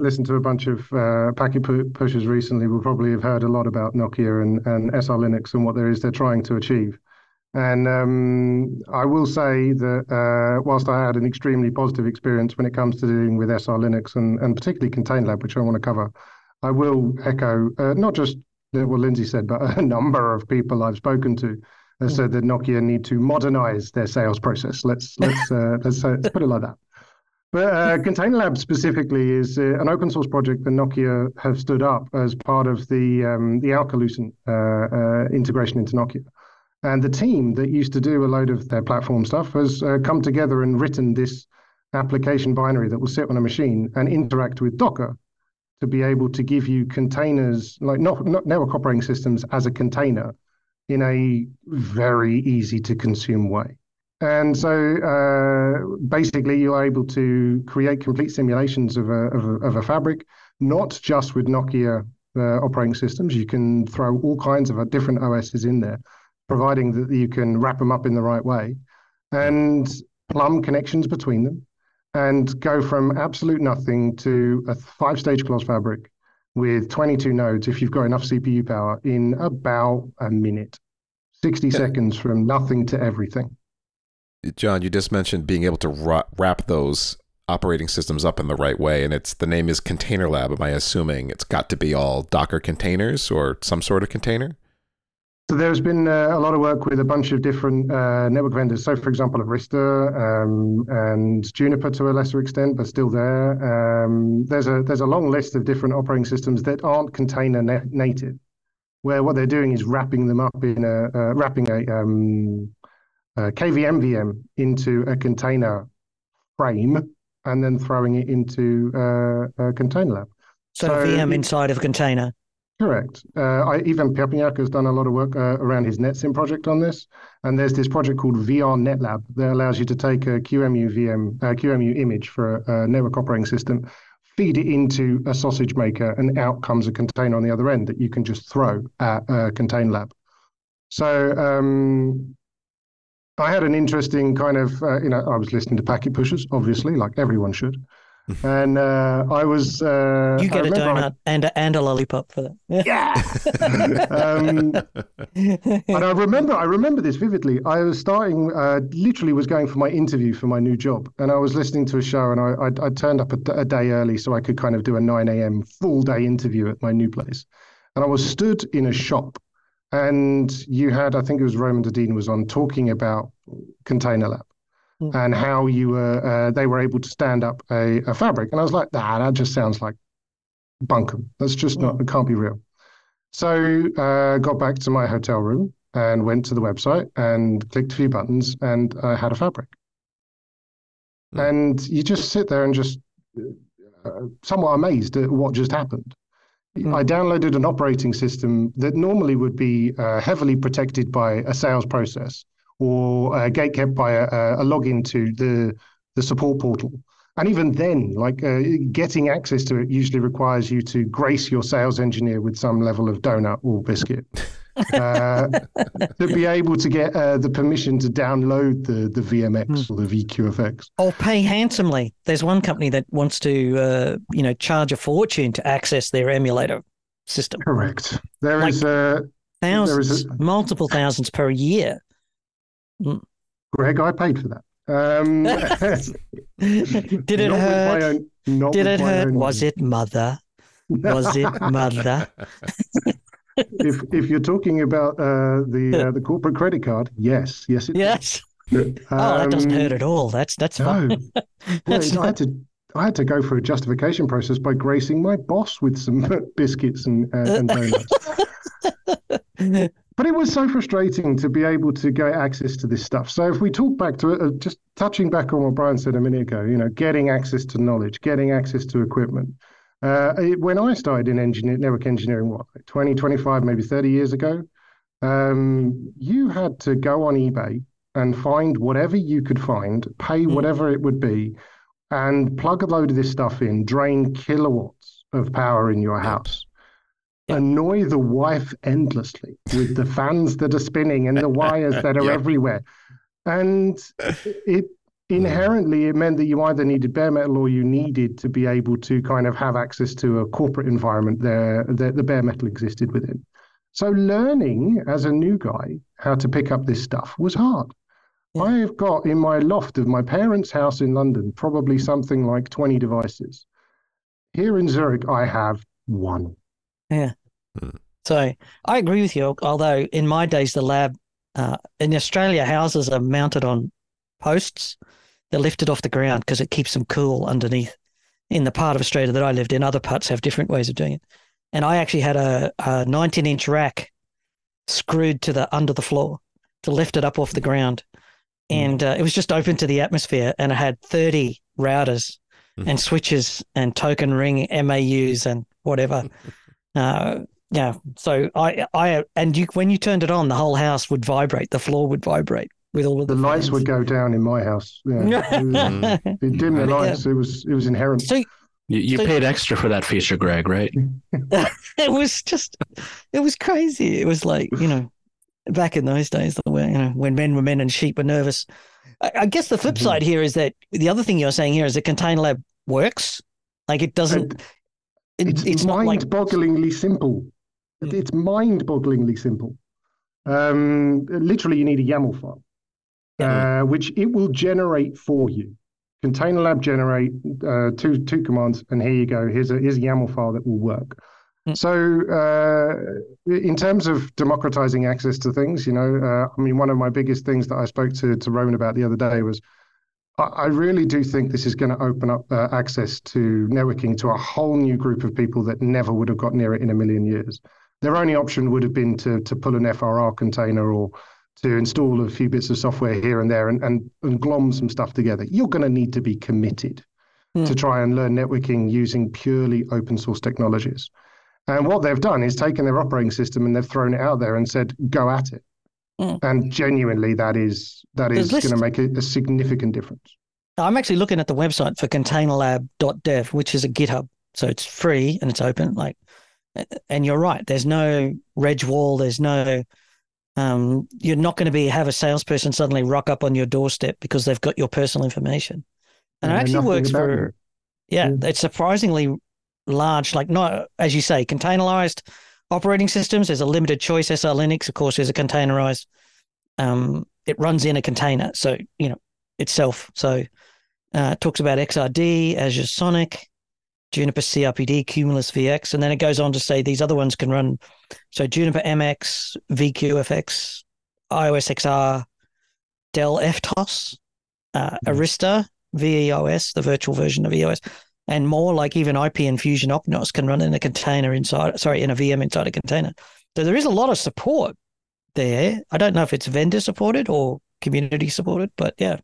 listened to a bunch of packet pushes recently will probably have heard a lot about Nokia and SR Linux and what there is they're trying to achieve. And I will say that whilst I had an extremely positive experience when it comes to dealing with SR Linux and particularly Container Lab, which I want to cover, I will echo not just what Lindsay said, but a number of people I've spoken to have said that Nokia need to modernize their sales process. Let's put it like that. But Container Lab specifically is an open source project that Nokia have stood up as part of the Alcalucent integration into Nokia. And the team that used to do a load of their platform stuff has come together and written this application binary that will sit on a machine and interact with Docker to be able to give you containers, like not network operating systems as a container in a very easy to consume way. And so basically you're able to create complete simulations of a fabric, not just with Nokia operating systems. You can throw all kinds of different OSs in there, providing that you can wrap them up in the right way and plumb connections between them, and go from absolute nothing to a 5-stage clos fabric with 22 nodes, if you've got enough CPU power, in about a minute, 60 seconds from nothing to everything. John, you just mentioned being able to wrap those operating systems up in the right way, and the name is Container Lab. Am I assuming it's got to be all Docker containers or some sort of container? So there's been a lot of work with a bunch of different network vendors. So, for example, Arista and Juniper to a lesser extent, but still there. There's a long list of different operating systems that aren't container native, where what they're doing is wrapping them up in a KVM VM into a container frame and then throwing it into a Container Lab. So a VM inside of a container. Correct. Even Perpignac has done a lot of work around his NetSim project on this, and there's this project called VR NetLab that allows you to take a QMU image for a network operating system, feed it into a sausage maker, and out comes a container on the other end that you can just throw at Container Lab. So I had an interesting kind of, I was listening to packet pushers, obviously, like everyone should. And I was... you get a donut and a lollipop for that. Yeah! And I remember this vividly. I was starting, literally was going for my interview for my new job. And I was listening to a show and I turned up a day early so I could kind of do a 9 a.m. full day interview at my new place. And I was stood in a shop and you had, I think it was Roman Dedeen was on, talking about Container Lab. And how you were, they were able to stand up a fabric. And I was like, that just sounds like bunkum. That's just not, it can't be real. So I got back to my hotel room and went to the website and clicked a few buttons and I had a fabric. And you just sit there and just somewhat amazed at what just happened. I downloaded an operating system that normally would be heavily protected by a sales process, or gatekept by a login to the support portal. And even then, like getting access to it usually requires you to grace your sales engineer with some level of donut or biscuit to be able to get the permission to download the VMX or the VQFX. Or pay handsomely. There's one company that wants to charge a fortune to access their emulator system. Correct. There is a... Multiple thousands per year. Greg, I paid for that. Did it hurt? Did it hurt? Was it mother? If you're talking about the corporate credit card, yes, it yes. Did. That doesn't hurt at all. That's fine. Well, I had to go through a justification process by gracing my boss with some biscuits and donuts. But it was so frustrating to be able to get access to this stuff. So if we talk back to it, just touching back on what Brian said a minute ago, getting access to knowledge, getting access to equipment. When I started in network engineering, 20, 25, maybe 30 years ago, you had to go on eBay and find whatever you could find, pay whatever it would be, and plug a load of this stuff in, drain kilowatts of power in your house. Yep. Annoy the wife endlessly with the fans that are spinning and the wires that are everywhere. And it meant that you either needed bare metal or you needed to be able to kind of have access to a corporate environment there that the bare metal existed within. So learning as a new guy how to pick up this stuff was hard. Yeah. I've got in my loft of my parents' house in London probably something like 20 devices. Here in Zurich, I have one. Yeah. So I agree with you, although in my days, the lab in Australia, houses are mounted on posts. They're lifted off the ground because it keeps them cool underneath. In the part of Australia that I lived in, other parts have different ways of doing it. And I actually had a 19-inch rack screwed to the under the floor to lift it up off the ground. And it was just open to the atmosphere, and it had 30 routers and switches and token ring MAUs and whatever. So when you turned it on, the whole house would vibrate. The floor would vibrate with all of the lights would go down in my house. Yeah, it dimmed the lights. It was inherent. So you paid extra for that feature, Greg, right? It was crazy. It was like back in those days, when men were men and sheep were nervous. I guess the flip side here is that the other thing you're saying here is that Container Lab works. Like it doesn't. It's mind-bogglingly simple. It's mind-bogglingly simple. Literally, you need a YAML file, which it will generate for you. Container Lab generate two commands, and here you go. Here's a YAML file that will work. So, in terms of democratizing access to things, one of my biggest things that I spoke to Roman about the other day was, I really do think this is going to open up access to networking to a whole new group of people that never would have got near it in a million years. Their only option would have been to pull an FRR container or to install a few bits of software here and there and glom some stuff together. You're going to need to be committed to try and learn networking using purely open source technologies. And what they've done is taken their operating system and they've thrown it out there and said, go at it. And genuinely, that is going to make a significant difference. I'm actually looking at the website for containerlab.dev, which is a GitHub, so it's free and it's open. And you're right. There's no reg wall. There's no. You're not going to have a salesperson suddenly rock up on your doorstep because they've got your personal information. And it actually works for. Yeah, it's surprisingly large. Not as you say, containerized. Operating systems, there's a limited choice. SR Linux, of course, is a containerized. It runs in a container, so, itself. So it talks about XRD, Azure Sonic, Juniper CRPD, Cumulus VX, and then it goes on to say these other ones can run. So Juniper MX, VQFX, iOS XR, Dell FTOS, Arista, VEOS, the virtual version of EOS. And more, like even IP and Fusion Opnos can run in a container in a VM inside a container. So there is a lot of support there. I don't know if it's vendor supported or community supported, but yeah.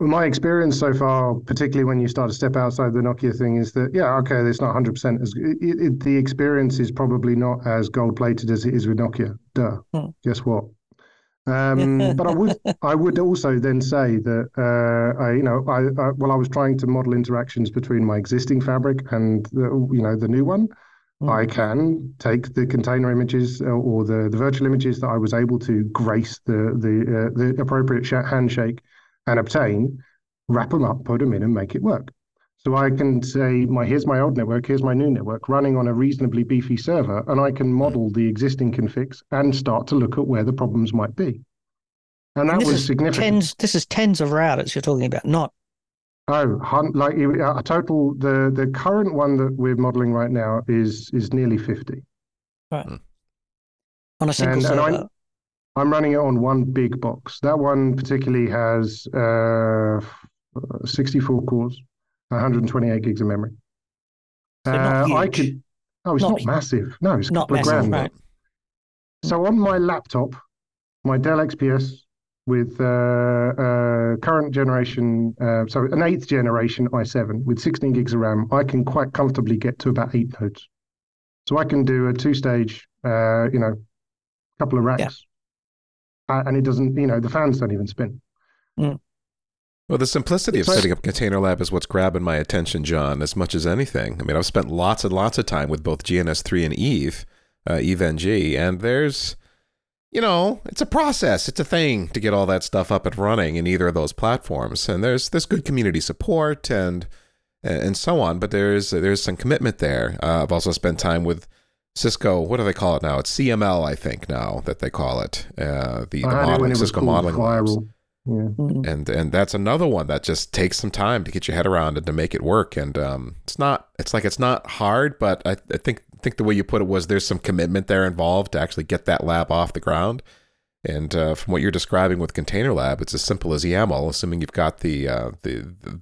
My experience so far, particularly when you start to step outside the Nokia thing, is that, it's not 100%. The experience is probably not as gold-plated as it is with Nokia. Duh. Guess what? But I would also then say that I was trying to model interactions between my existing fabric and the new one. I can take the container images or the virtual images that I was able to grace the appropriate handshake and obtain, wrap them up, put them in, and make it work. So I can say, here's my old network, here's my new network, running on a reasonably beefy server, and I can model the existing configs and start to look at where the problems might be. And that was significant. This is tens of routers you're talking about, not... Oh, like a total, the current one that we're modeling right now is nearly 50. Right. On a single server. And I'm running it on one big box. That one particularly has 64 cores, 128 gigs of memory. So not huge. It's not massive. No, it's not massive, grand. Right. So on my laptop, my Dell XPS with current generation, an 8th generation i7 with 16 gigs of RAM, I can quite comfortably get to about 8 nodes. So I can do a two-stage, couple of racks. Yeah. And it doesn't, the fans don't even spin. Mm. Well, the simplicity of setting up Container Lab is what's grabbing my attention, John, as much as anything. I mean, I've spent lots and lots of time with both GNS3 and EVE NG, and there's, it's a process. It's a thing to get all that stuff up and running in either of those platforms. And there's good community support and so on, but there's some commitment there. I've also spent time with Cisco. What do they call it now? It's CML, I think, now that they call it. The modeling, Cisco modeling labs. Yeah. And that's another one that just takes some time to get your head around and to make it work. And it's not hard, but I think the way you put it was there's some commitment there involved to actually get that lab off the ground. And from what you're describing with Container Lab, it's as simple as YAML, assuming you've got the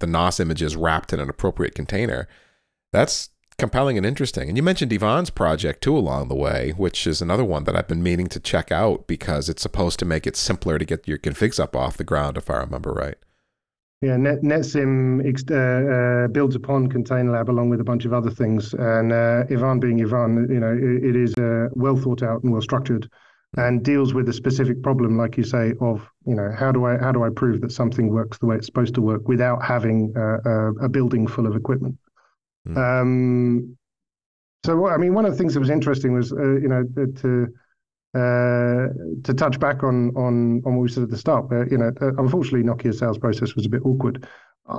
NOS images wrapped in an appropriate container. That's compelling and interesting. And you mentioned Yvonne's project too along the way, which is another one that I've been meaning to check out because it's supposed to make it simpler to get your configs up off the ground, if I remember right. Yeah, NetSim builds upon Container Lab along with a bunch of other things. And Yvonne being Yvonne, it is well thought out and well structured and deals with a specific problem, like you say, of, how do I prove that something works the way it's supposed to work without having a building full of equipment? So, one of the things that was interesting was, to touch back on what we said at the start, where, unfortunately, Nokia's sales process was a bit awkward.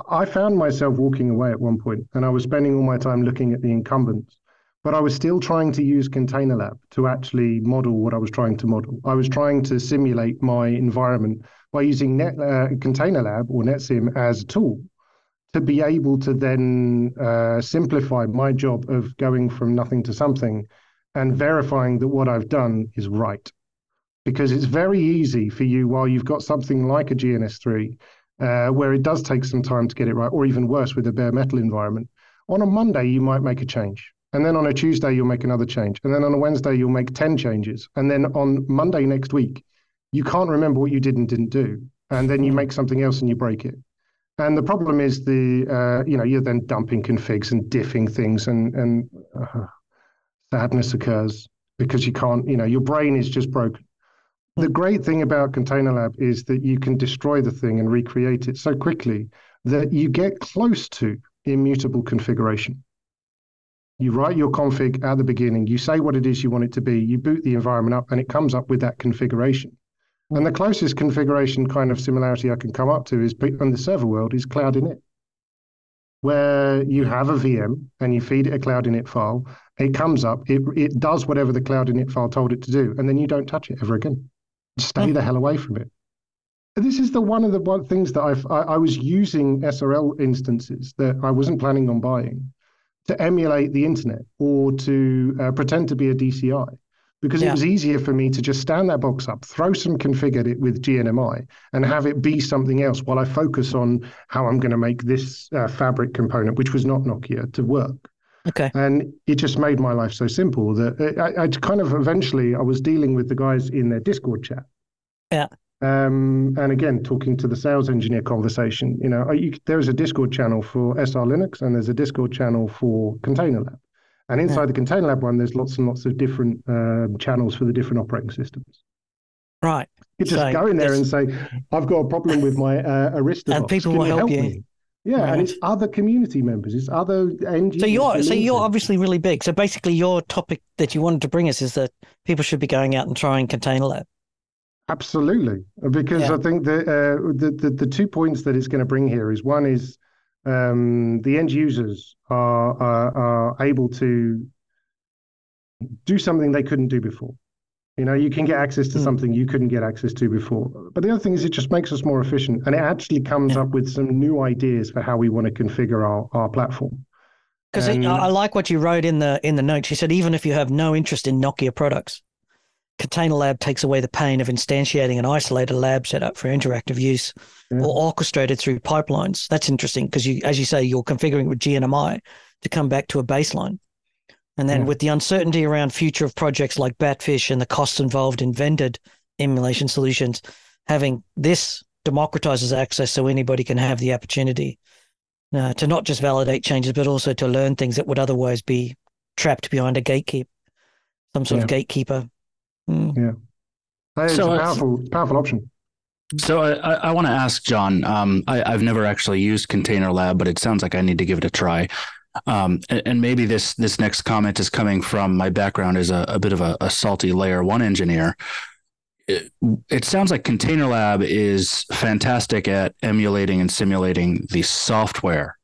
I found myself walking away at one point, and I was spending all my time looking at the incumbents, but I was still trying to use Container Lab to actually model what I was trying to model. I was trying to simulate my environment by using Container Lab or NetSim as a tool, to be able to then simplify my job of going from nothing to something and verifying that what I've done is right. Because it's very easy for you while you've got something like a GNS3, where it does take some time to get it right, or even worse with a bare metal environment. On a Monday, you might make a change. And then on a Tuesday, you'll make another change. And then on a Wednesday, you'll make 10 changes. And then on Monday next week, you can't remember what you did and didn't do. And then you make something else and you break it. And the problem is you're then dumping configs and diffing things and sadness occurs because you can't, your brain is just broken. The great thing about Container Lab is that you can destroy the thing and recreate it so quickly that you get close to immutable configuration. You write your config at the beginning, you say what it is you want it to be, you boot the environment up and it comes up with that configuration. And the closest configuration kind of similarity I can come up to is in the server world is Cloud Init, where you have a VM and you feed it a Cloud Init file. It comes up, it does whatever the Cloud Init file told it to do, and then you don't touch it ever again. Stay the hell away from it. This is one of the things that I was using SRL instances that I wasn't planning on buying to emulate the internet or to pretend to be a DCI. Because it was easier for me to just stand that box up, throw some config at it with GNMI, and have it be something else while I focus on how I'm going to make this fabric component, which was not Nokia, to work. Okay. And it just made my life so simple that I kind of eventually I was dealing with the guys in their Discord chat. Yeah. And again, talking to the sales engineer conversation, there is a Discord channel for SR Linux, and there's a Discord channel for Container Lab. And inside the Container Lab one, there's lots and lots of different channels for the different operating systems. Right. You just go in there and say, I've got a problem with my Arista box. And people will help you. Yeah, right. And it's other community members. It's other NGOs. So you're obviously really big. So basically your topic that you wanted to bring us is that people should be going out and trying Container Lab. Absolutely. Because I think the 2 points that it's going to bring here is one is the end users are able to do something they couldn't do before. You know, you can get access to something you couldn't get access to before. But the other thing is it just makes us more efficient, and it actually comes up with some new ideas for how we want to configure our platform. Because I like what you wrote in the notes. You said, even if you have no interest in Nokia products, Container Lab takes away the pain of instantiating an isolated lab set up for interactive use or orchestrated through pipelines. That's interesting because, you, as you say, you're configuring with GNMI to come back to a baseline. And then with the uncertainty around future of projects like Batfish and the costs involved in vendor emulation solutions, having this democratizes access so anybody can have the opportunity to not just validate changes, but also to learn things that would otherwise be trapped behind a gatekeeper, some sort of gatekeeper. That is a powerful option. So I want to ask John, I've never actually used Container Lab, but it sounds like I need to give it a try. And maybe this next comment is coming from my background as a bit of a salty layer one engineer. It sounds like Container Lab is fantastic at emulating and simulating the software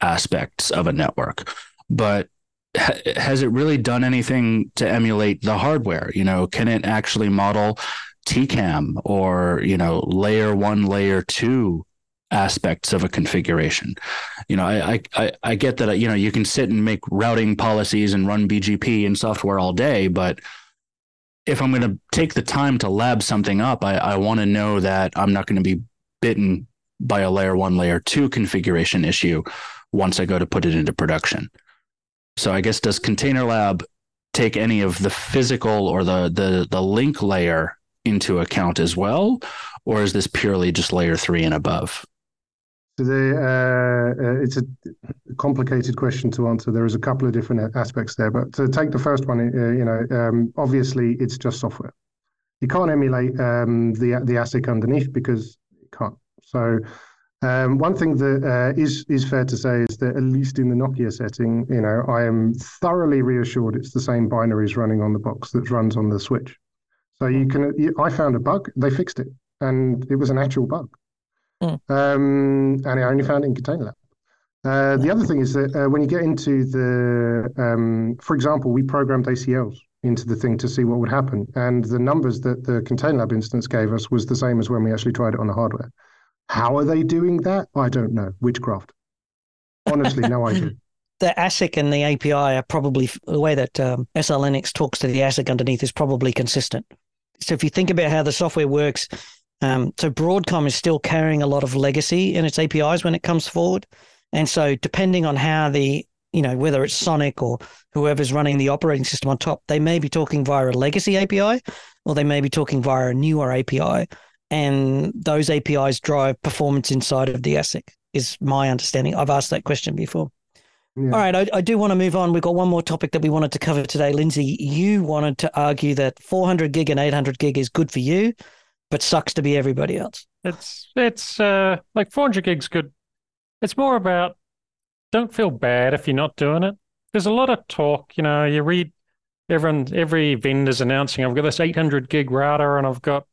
aspects of a network, but has it really done anything to emulate the hardware? You know, can it actually model TCAM or, you know, layer one, layer two aspects of a configuration? You know, I get that, you know, you can sit and make routing policies and run BGP and software all day, but if I'm going to take the time to lab something up, I want to know that I'm not going to be bitten by a layer one, layer two configuration issue once I go to put it into production. So I guess, does Container Lab take any of the physical or the link layer into account as well, or is this purely just layer three and above? So it's a complicated question to answer. There is a couple of different aspects there, but to take the first one, obviously it's just software. You can't emulate the ASIC underneath because you can't. So one thing that is fair to say is that at least in the Nokia setting, you know, I am thoroughly reassured it's the same binaries running on the box that runs on the switch. So I found a bug, they fixed it, and it was an actual bug. And I only found it in Container Lab. The other thing is that when you get into for example, we programmed ACLs into the thing to see what would happen. And the numbers that the Container Lab instance gave us was the same as when we actually tried it on the hardware. How are they doing that? I don't know. Witchcraft. Honestly, no idea. The ASIC and the API are probably, the way that SR Linux talks to the ASIC underneath is probably consistent. So if you think about how the software works, so Broadcom is still carrying a lot of legacy in its APIs when it comes forward. And so depending on how whether it's Sonic or whoever's running the operating system on top, they may be talking via a legacy API or they may be talking via a newer API. And those APIs drive performance inside of the ASIC is my understanding. I've asked that question before. Yeah. All right, I do want to move on. We've got one more topic that we wanted to cover today. Lindsay, you wanted to argue that 400 gig and 800 gig is good for you, but sucks to be everybody else. It's like 400 gig's good. It's more about don't feel bad if you're not doing it. There's a lot of talk, you know, you read every vendor's announcing, I've got this 800 gig router and I've got,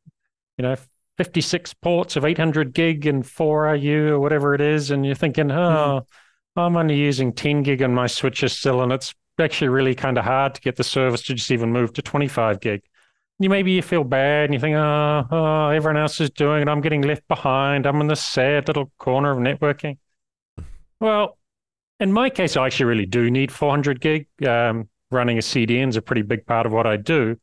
you know, 56 ports of 800 gig and 4RU or whatever it is. And you're thinking, I'm only using 10 gig on my switches still. And it's actually really kind of hard to get the service to just even move to 25 gig. Maybe you feel bad and you think, everyone else is doing it. I'm getting left behind. I'm in this sad little corner of networking. Well, in my case, I actually really do need 400 gig. Running a CDN is a pretty big part of what I do.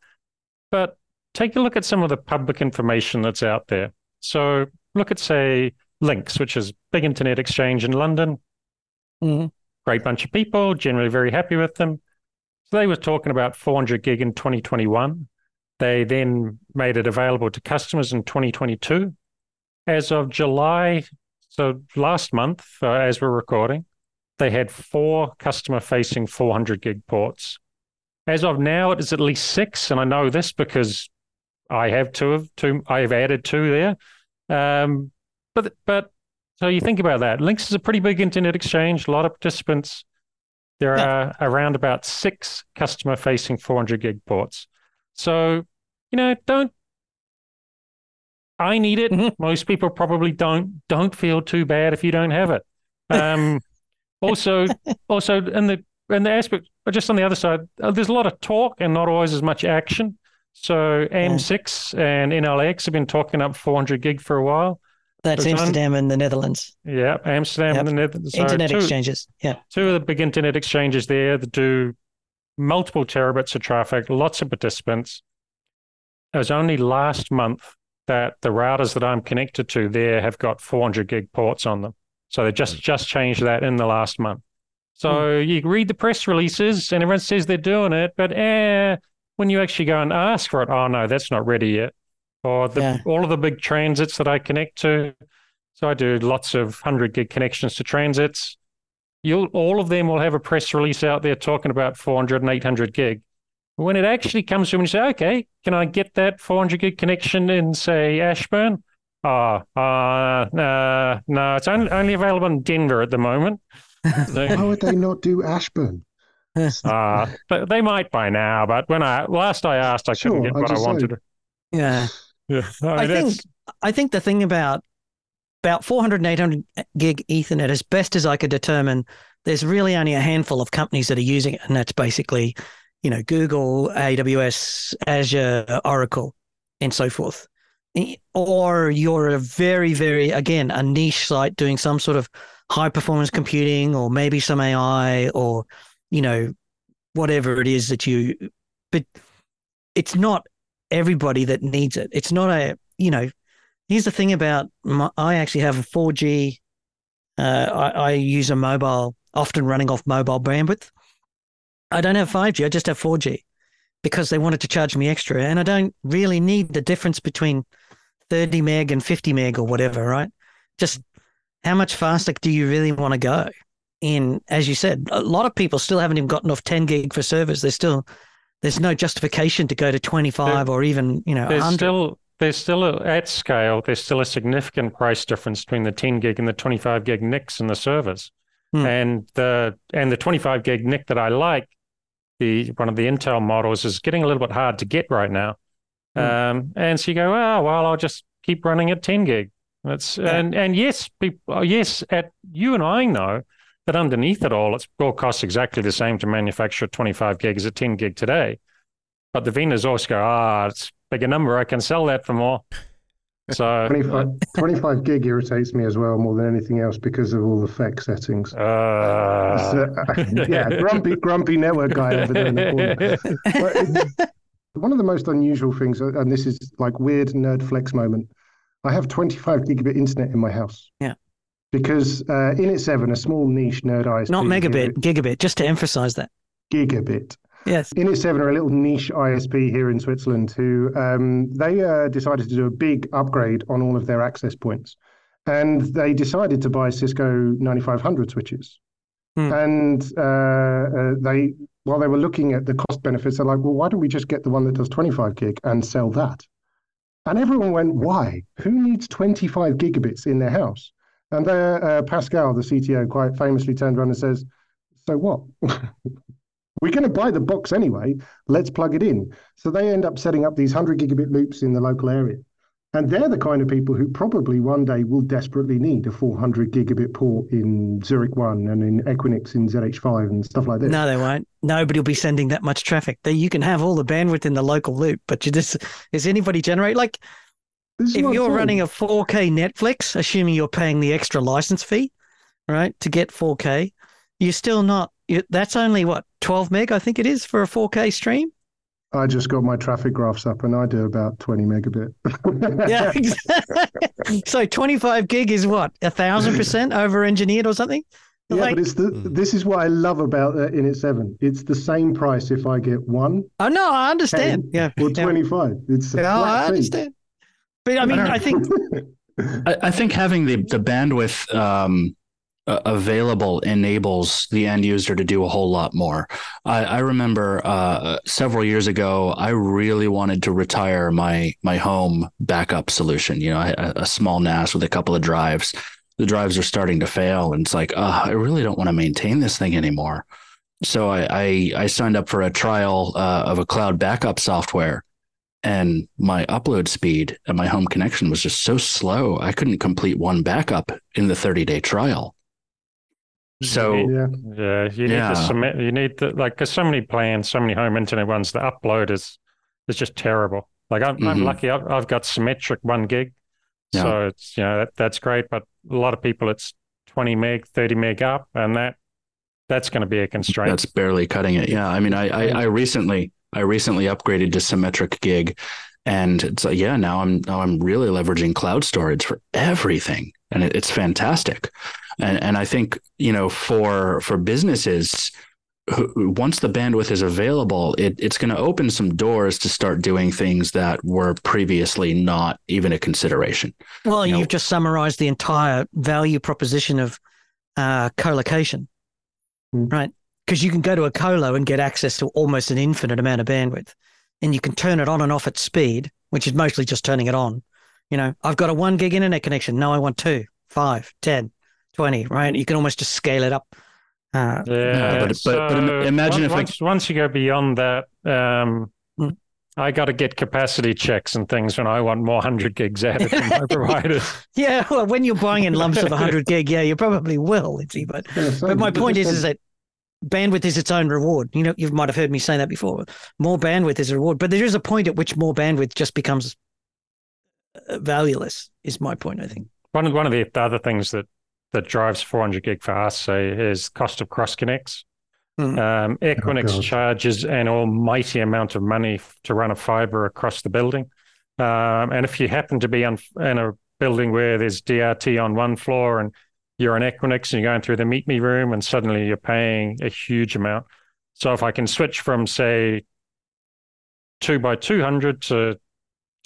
But take a look at some of the public information that's out there. So look at, say, Lynx, which is a big internet exchange in London. Mm-hmm. Great bunch of people, generally very happy with them. So they were talking about 400 gig in 2021. They then made it available to customers in 2022. As of July, so last month, as we're recording, they had 4 customer-facing 400 gig ports. As of now, it is at least 6, and I know this because I have two. I have added 2 there. But so you think about that. Lynx is a pretty big internet exchange, a lot of participants. There are around about 6 customer-facing 400 gig ports. So, you know, I need it. Most people probably don't feel too bad if you don't have it. Also, in the aspect, just on the other side, there's a lot of talk and not always as much action. So AM6 and NLX have been talking up 400 gig for a while. That's Amsterdam and the Netherlands. Yeah, Amsterdam and the Netherlands. Internet exchanges. Yeah. Two of the big internet exchanges there that do multiple terabits of traffic, lots of participants. It was only last month that the routers that I'm connected to there have got 400 gig ports on them. So they just changed that in the last month. So you read the press releases and everyone says they're doing it, but when you actually go and ask for it, oh no, that's not ready yet. Or all of the big transits that I connect to. So I do lots of 100 gig connections to transits. All of them will have a press release out there talking about 400 and 800 gig. When it actually comes to them and you say, okay, can I get that 400 gig connection in, say, Ashburn? No, it's only available in Denver at the moment. So, why would they not do Ashburn? But they might by now, but when I asked, I couldn't get what I wanted. Say. Yeah. I think the thing about 400 and 800 gig Ethernet, as best as I could determine, there's really only a handful of companies that are using it, and that's basically, Google, AWS, Azure, Oracle, and so forth. Or you're a very, very, again, a niche site doing some sort of high performance computing, or maybe some AI, or whatever it is that you. But it's not everybody that needs it. It's not here's the thing about I actually have a 4G. I use a mobile, often running off mobile bandwidth. I don't have 5G. I just have 4G because they wanted to charge me extra. And I don't really need the difference between 30 meg and 50 meg or whatever, right? Just how much faster do you really want to go? And as you said, a lot of people still haven't even gotten off 10 gig for servers. There's no justification to go to 25 or even, 100. There's still a significant price difference between the 10 gig and the 25 gig NICs and the servers. And the 25 gig NIC that I like, one of the Intel models, is getting a little bit hard to get right now. And so you go, I'll just keep running at 10 gig. You and I know that underneath it all, it all costs exactly the same to manufacture 25 gigs at 10 gig today. But the vendors also go, it's a bigger number, I can sell that for more. So 25 gig irritates me as well more than anything else because of all the FEC settings. Grumpy network guy over there in the corner. But one of the most unusual things, and this is like weird nerd flex moment, I have 25 gigabit internet in my house. Yeah. Because Init7, a small niche nerd ISP. Not megabit, gigabit, just to emphasize that. Gigabit. Yes. Init7 are a little niche ISP here in Switzerland who they decided to do a big upgrade on all of their access points. And they decided to buy Cisco 9500 switches. And while they were looking at the cost benefits, they're like, well, why don't we just get the one that does 25 gig and sell that? And everyone went, why? Who needs 25 gigabits in their house? And there, Pascal, the CTO, quite famously turned around and says, so what? We're going to buy the box anyway. Let's plug it in. So they end up setting up these 100 gigabit loops in the local area. And they're the kind of people who probably one day will desperately need a 400 gigabit port in Zurich 1 and in Equinix in ZH5 and stuff like that. No, they won't. Nobody will be sending that much traffic. You can have all the bandwidth in the local loop, but is anybody generate? Like if you're running a 4K Netflix, assuming you're paying the extra license fee, right, to get 4K, you're still not. That's only, 12 meg, I think it is, for a 4K stream? I just got my traffic graphs up, and I do about 20 megabit. Yeah, exactly. So 25 gig is 1,000% over-engineered or something? Yeah, but this is what I love about Init7. It's the same price if I get one. Oh, no, I understand. 10, or 25. It's I understand. But, I think having the bandwidth available enables the end user to do a whole lot more. I remember several years ago, I really wanted to retire my home backup solution. I had a small NAS with a couple of drives. The drives are starting to fail, and it's like, I really don't want to maintain this thing anymore. So I signed up for a trial of a cloud backup software, and my upload speed and my home connection was just so slow, I couldn't complete one backup in the 30-day trial. So you need to submit. You need to, like, because so many plans, so many home internet ones. The upload is just terrible. Like I'm lucky. I've got symmetric 1 gig, so it's that's great. But a lot of people, it's 20 meg, 30 meg up, and that's going to be a constraint. That's barely cutting it. Yeah, I mean, I recently upgraded to symmetric gig, and it's like now I'm really leveraging cloud storage for everything, and it's fantastic. And I think, for businesses, once the bandwidth is available, it's going to open some doors to start doing things that were previously not even a consideration. Well, you've just summarized the entire value proposition of co-location, right? Because you can go to a colo and get access to almost an infinite amount of bandwidth, and you can turn it on and off at speed, which is mostly just turning it on. I've got a 1 gig internet connection. No, I want 2, 5, 10, 20, right? You can almost just scale it up. But imagine once you go beyond that, I got to get capacity checks and things when I want more 100 gigs added from my providers. Yeah, well, when you're buying in lumps of 100 gig, you probably will, Itzy. But my point is that bandwidth is its own reward. You might have heard me say that before. More bandwidth is a reward, but there is a point at which more bandwidth just becomes valueless, is my point, I think. One of the other things that drives 400 gig for us, say, is cost of cross connects. Equinix charges an almighty amount of money to run a fiber across the building. And if you happen to be in a building where there's DRT on one floor and you're in Equinix and you're going through the meet me room, and suddenly you're paying a huge amount. So if I can switch from, say, 2x200 to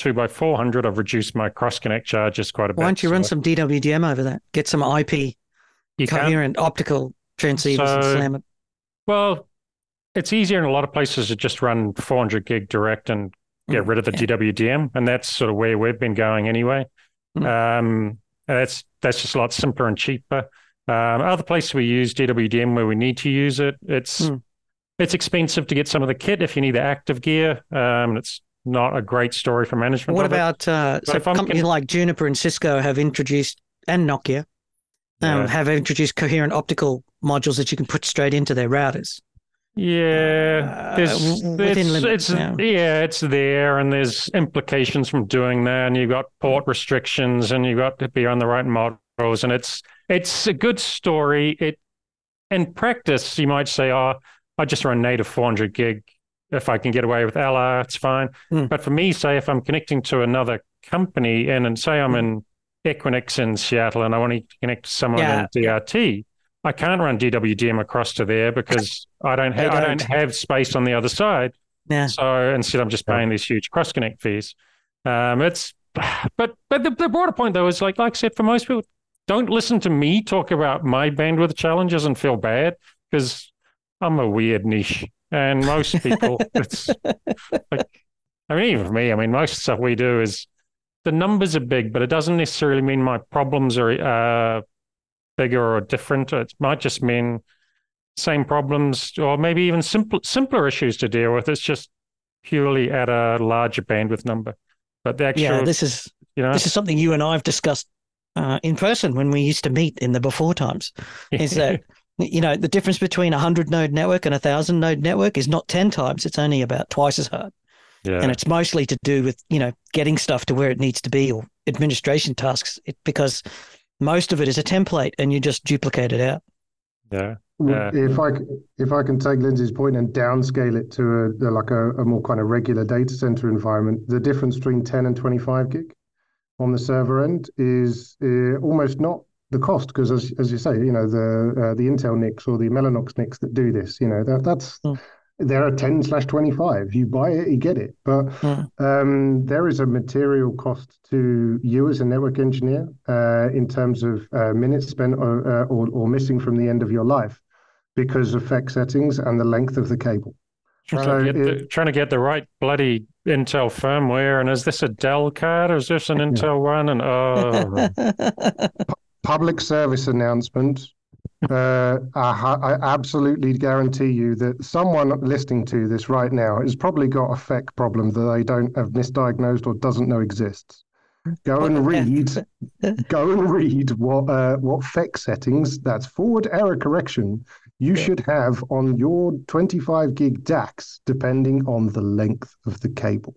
2x400, I've reduced my cross-connect charges quite a bit. Why don't you run some DWDM over that? Get some IP coherent optical transceivers and slam it. Well, it's easier in a lot of places to just run 400 gig direct and get rid of the DWDM, and that's sort of where we've been going anyway. That's just a lot simpler and cheaper. Other places we use DWDM where we need to use it. It's expensive to get some of the kit if you need the active gear. It's not a great story for management. What about companies like Juniper and Cisco have introduced, and Nokia, have introduced coherent optical modules that you can put straight into their routers? Yeah, within limits. It's there, and there's implications from doing that, and you've got port restrictions, and you've got to be on the right models, and it's a good story. In practice, you might say, I just run native 400 gig. If I can get away with LR, it's fine. But for me, say, if I'm connecting to another company and say I'm in Equinix in Seattle and I want to connect to someone in DRT, I can't run DWDM across to there because I don't have space on the other side. Yeah. So instead, I'm just paying these huge cross-connect fees. But the broader point, though, is like I said, for most people, don't listen to me talk about my bandwidth challenges and feel bad, because I'm a weird niche. And most people, it's like, even for me, most stuff we do is, the numbers are big, but it doesn't necessarily mean my problems are bigger or different. It might just mean same problems, or maybe even simpler issues to deal with. It's just purely at a larger bandwidth number. But the actual, this is something you and I have discussed in person when we used to meet in the before times. Is that the difference between a 100-node network and a 1,000-node network is not 10 times. It's only about twice as hard. Yeah. And it's mostly to do with, getting stuff to where it needs to be, or administration tasks, because most of it is a template and you just duplicate it out. Yeah. If I can take Lindsay's point and downscale it to a more kind of regular data center environment, the difference between 10 and 25 gig on the server end is almost not the cost, because as you say, the Intel NICs or the Mellanox NICs that do this, there are 10/25. You buy it, you get it. But there is a material cost to you as a network engineer in terms of minutes spent or missing from the end of your life because of FEC settings and the length of the cable. Trying to get the right bloody Intel firmware, and is this a Dell card or is this an Intel one? And public service announcement. I absolutely guarantee you that someone listening to this right now has probably got a FEC problem that they don't have misdiagnosed or doesn't know exists. Go and read what FEC settings, that's forward error correction, you should have on your 25 gig DACs, depending on the length of the cable.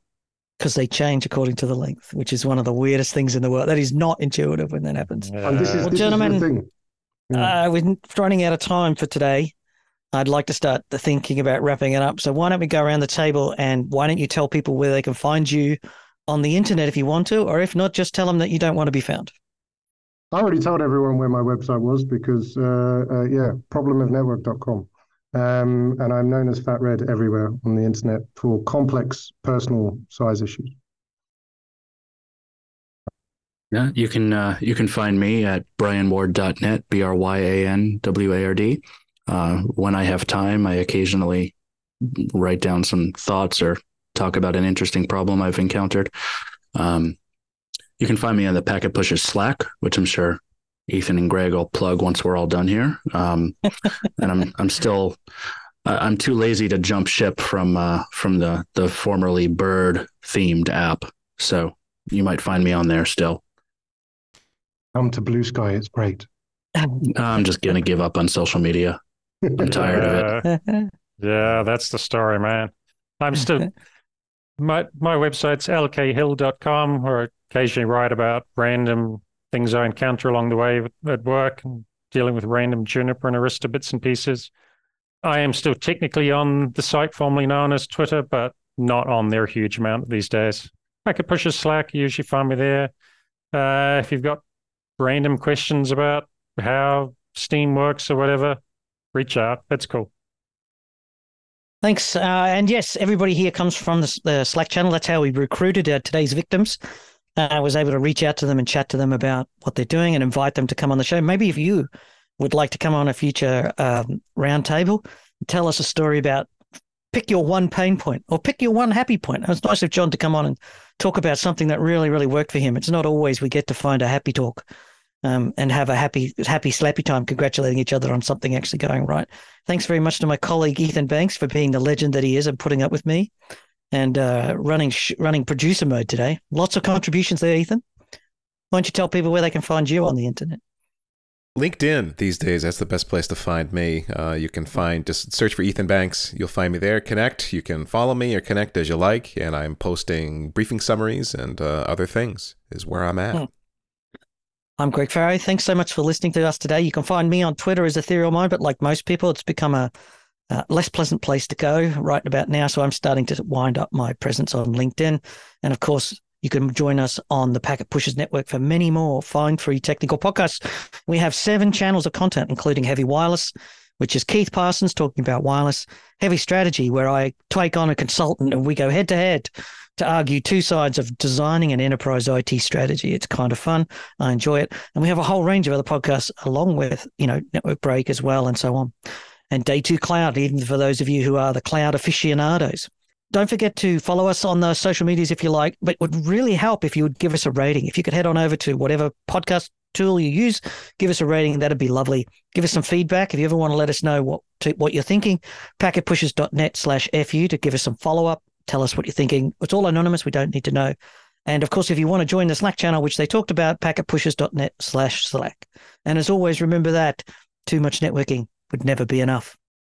Because they change according to the length, which is one of the weirdest things in the world. That is not intuitive when that happens. And this is the thing. We're running out of time for today. I'd like to start thinking about wrapping it up. So why don't we go around the table and why don't you tell people where they can find you on the internet if you want to, or if not, just tell them that you don't want to be found. I already told everyone where my website was because, problemofnetwork.com. And I'm known as Fat Red everywhere on the internet for complex personal size issues. Yeah, you can find me at brianward.net, BRYANWARD. When I have time, I occasionally write down some thoughts or talk about an interesting problem I've encountered. You can find me on the Packet Pushers Slack, which I'm sure Ethan and Greg will plug once we're all done here. And I'm too lazy to jump ship from the formerly Bird themed app, so you might find me on there still. Come to Blue Sky, it's great. I'm just gonna give up on social media. I'm tired of it. Yeah, that's the story, man. I'm still my website's lkhill.com, where I occasionally write about random things I encounter along the way at work, and dealing with random Juniper and Arista bits and pieces. I am still technically on the site formerly known as Twitter, but not on there a huge amount these days. I could push a Slack, you usually find me there. If you've got random questions about how Steam works or whatever, reach out. That's cool. Thanks. And yes, everybody here comes from the Slack channel. That's how we recruited today's victims. I was able to reach out to them and chat to them about what they're doing and invite them to come on the show. Maybe if you would like to come on a future roundtable, tell us a story about pick your one pain point or pick your one happy point. It was nice of John to come on and talk about something that really, really worked for him. It's not always we get to find a happy talk and have a happy slappy time congratulating each other on something actually going right. Thanks very much to my colleague Ethan Banks for being the legend that he is and putting up with me. And running producer mode today. Lots of contributions there, Ethan. Why don't you tell people where they can find you on the internet? LinkedIn these days, that's the best place to find me. You can just search for Ethan Banks. You'll find me there. Connect. You can follow me or connect as you like. And I'm posting briefing summaries and other things is where I'm at. I'm Greg Farrow. Thanks so much for listening to us today. You can find me on Twitter as Ethereal Mind, but like most people, it's become a less pleasant place to go right about now. So I'm starting to wind up my presence on LinkedIn. And of course, you can join us on the Packet Pushers Network for many more fine, free technical podcasts. We have 7 channels of content, including Heavy Wireless, which is Keith Parsons talking about wireless, Heavy Strategy, where I take on a consultant and we go head to head to argue two sides of designing an enterprise IT strategy. It's kind of fun. I enjoy it. And we have a whole range of other podcasts along with, Network Break as well and so on. And Day 2 Cloud, even for those of you who are the cloud aficionados. Don't forget to follow us on the social medias if you like, but it would really help if you would give us a rating. If you could head on over to whatever podcast tool you use, give us a rating. That'd be lovely. Give us some feedback. If you ever want to let us know what you're thinking, packetpushers.net/FU to give us some follow-up. Tell us what you're thinking. It's all anonymous. We don't need to know. And of course, if you want to join the Slack channel, which they talked about, packetpushers.net/Slack. And as always, remember that too much networking would never be enough.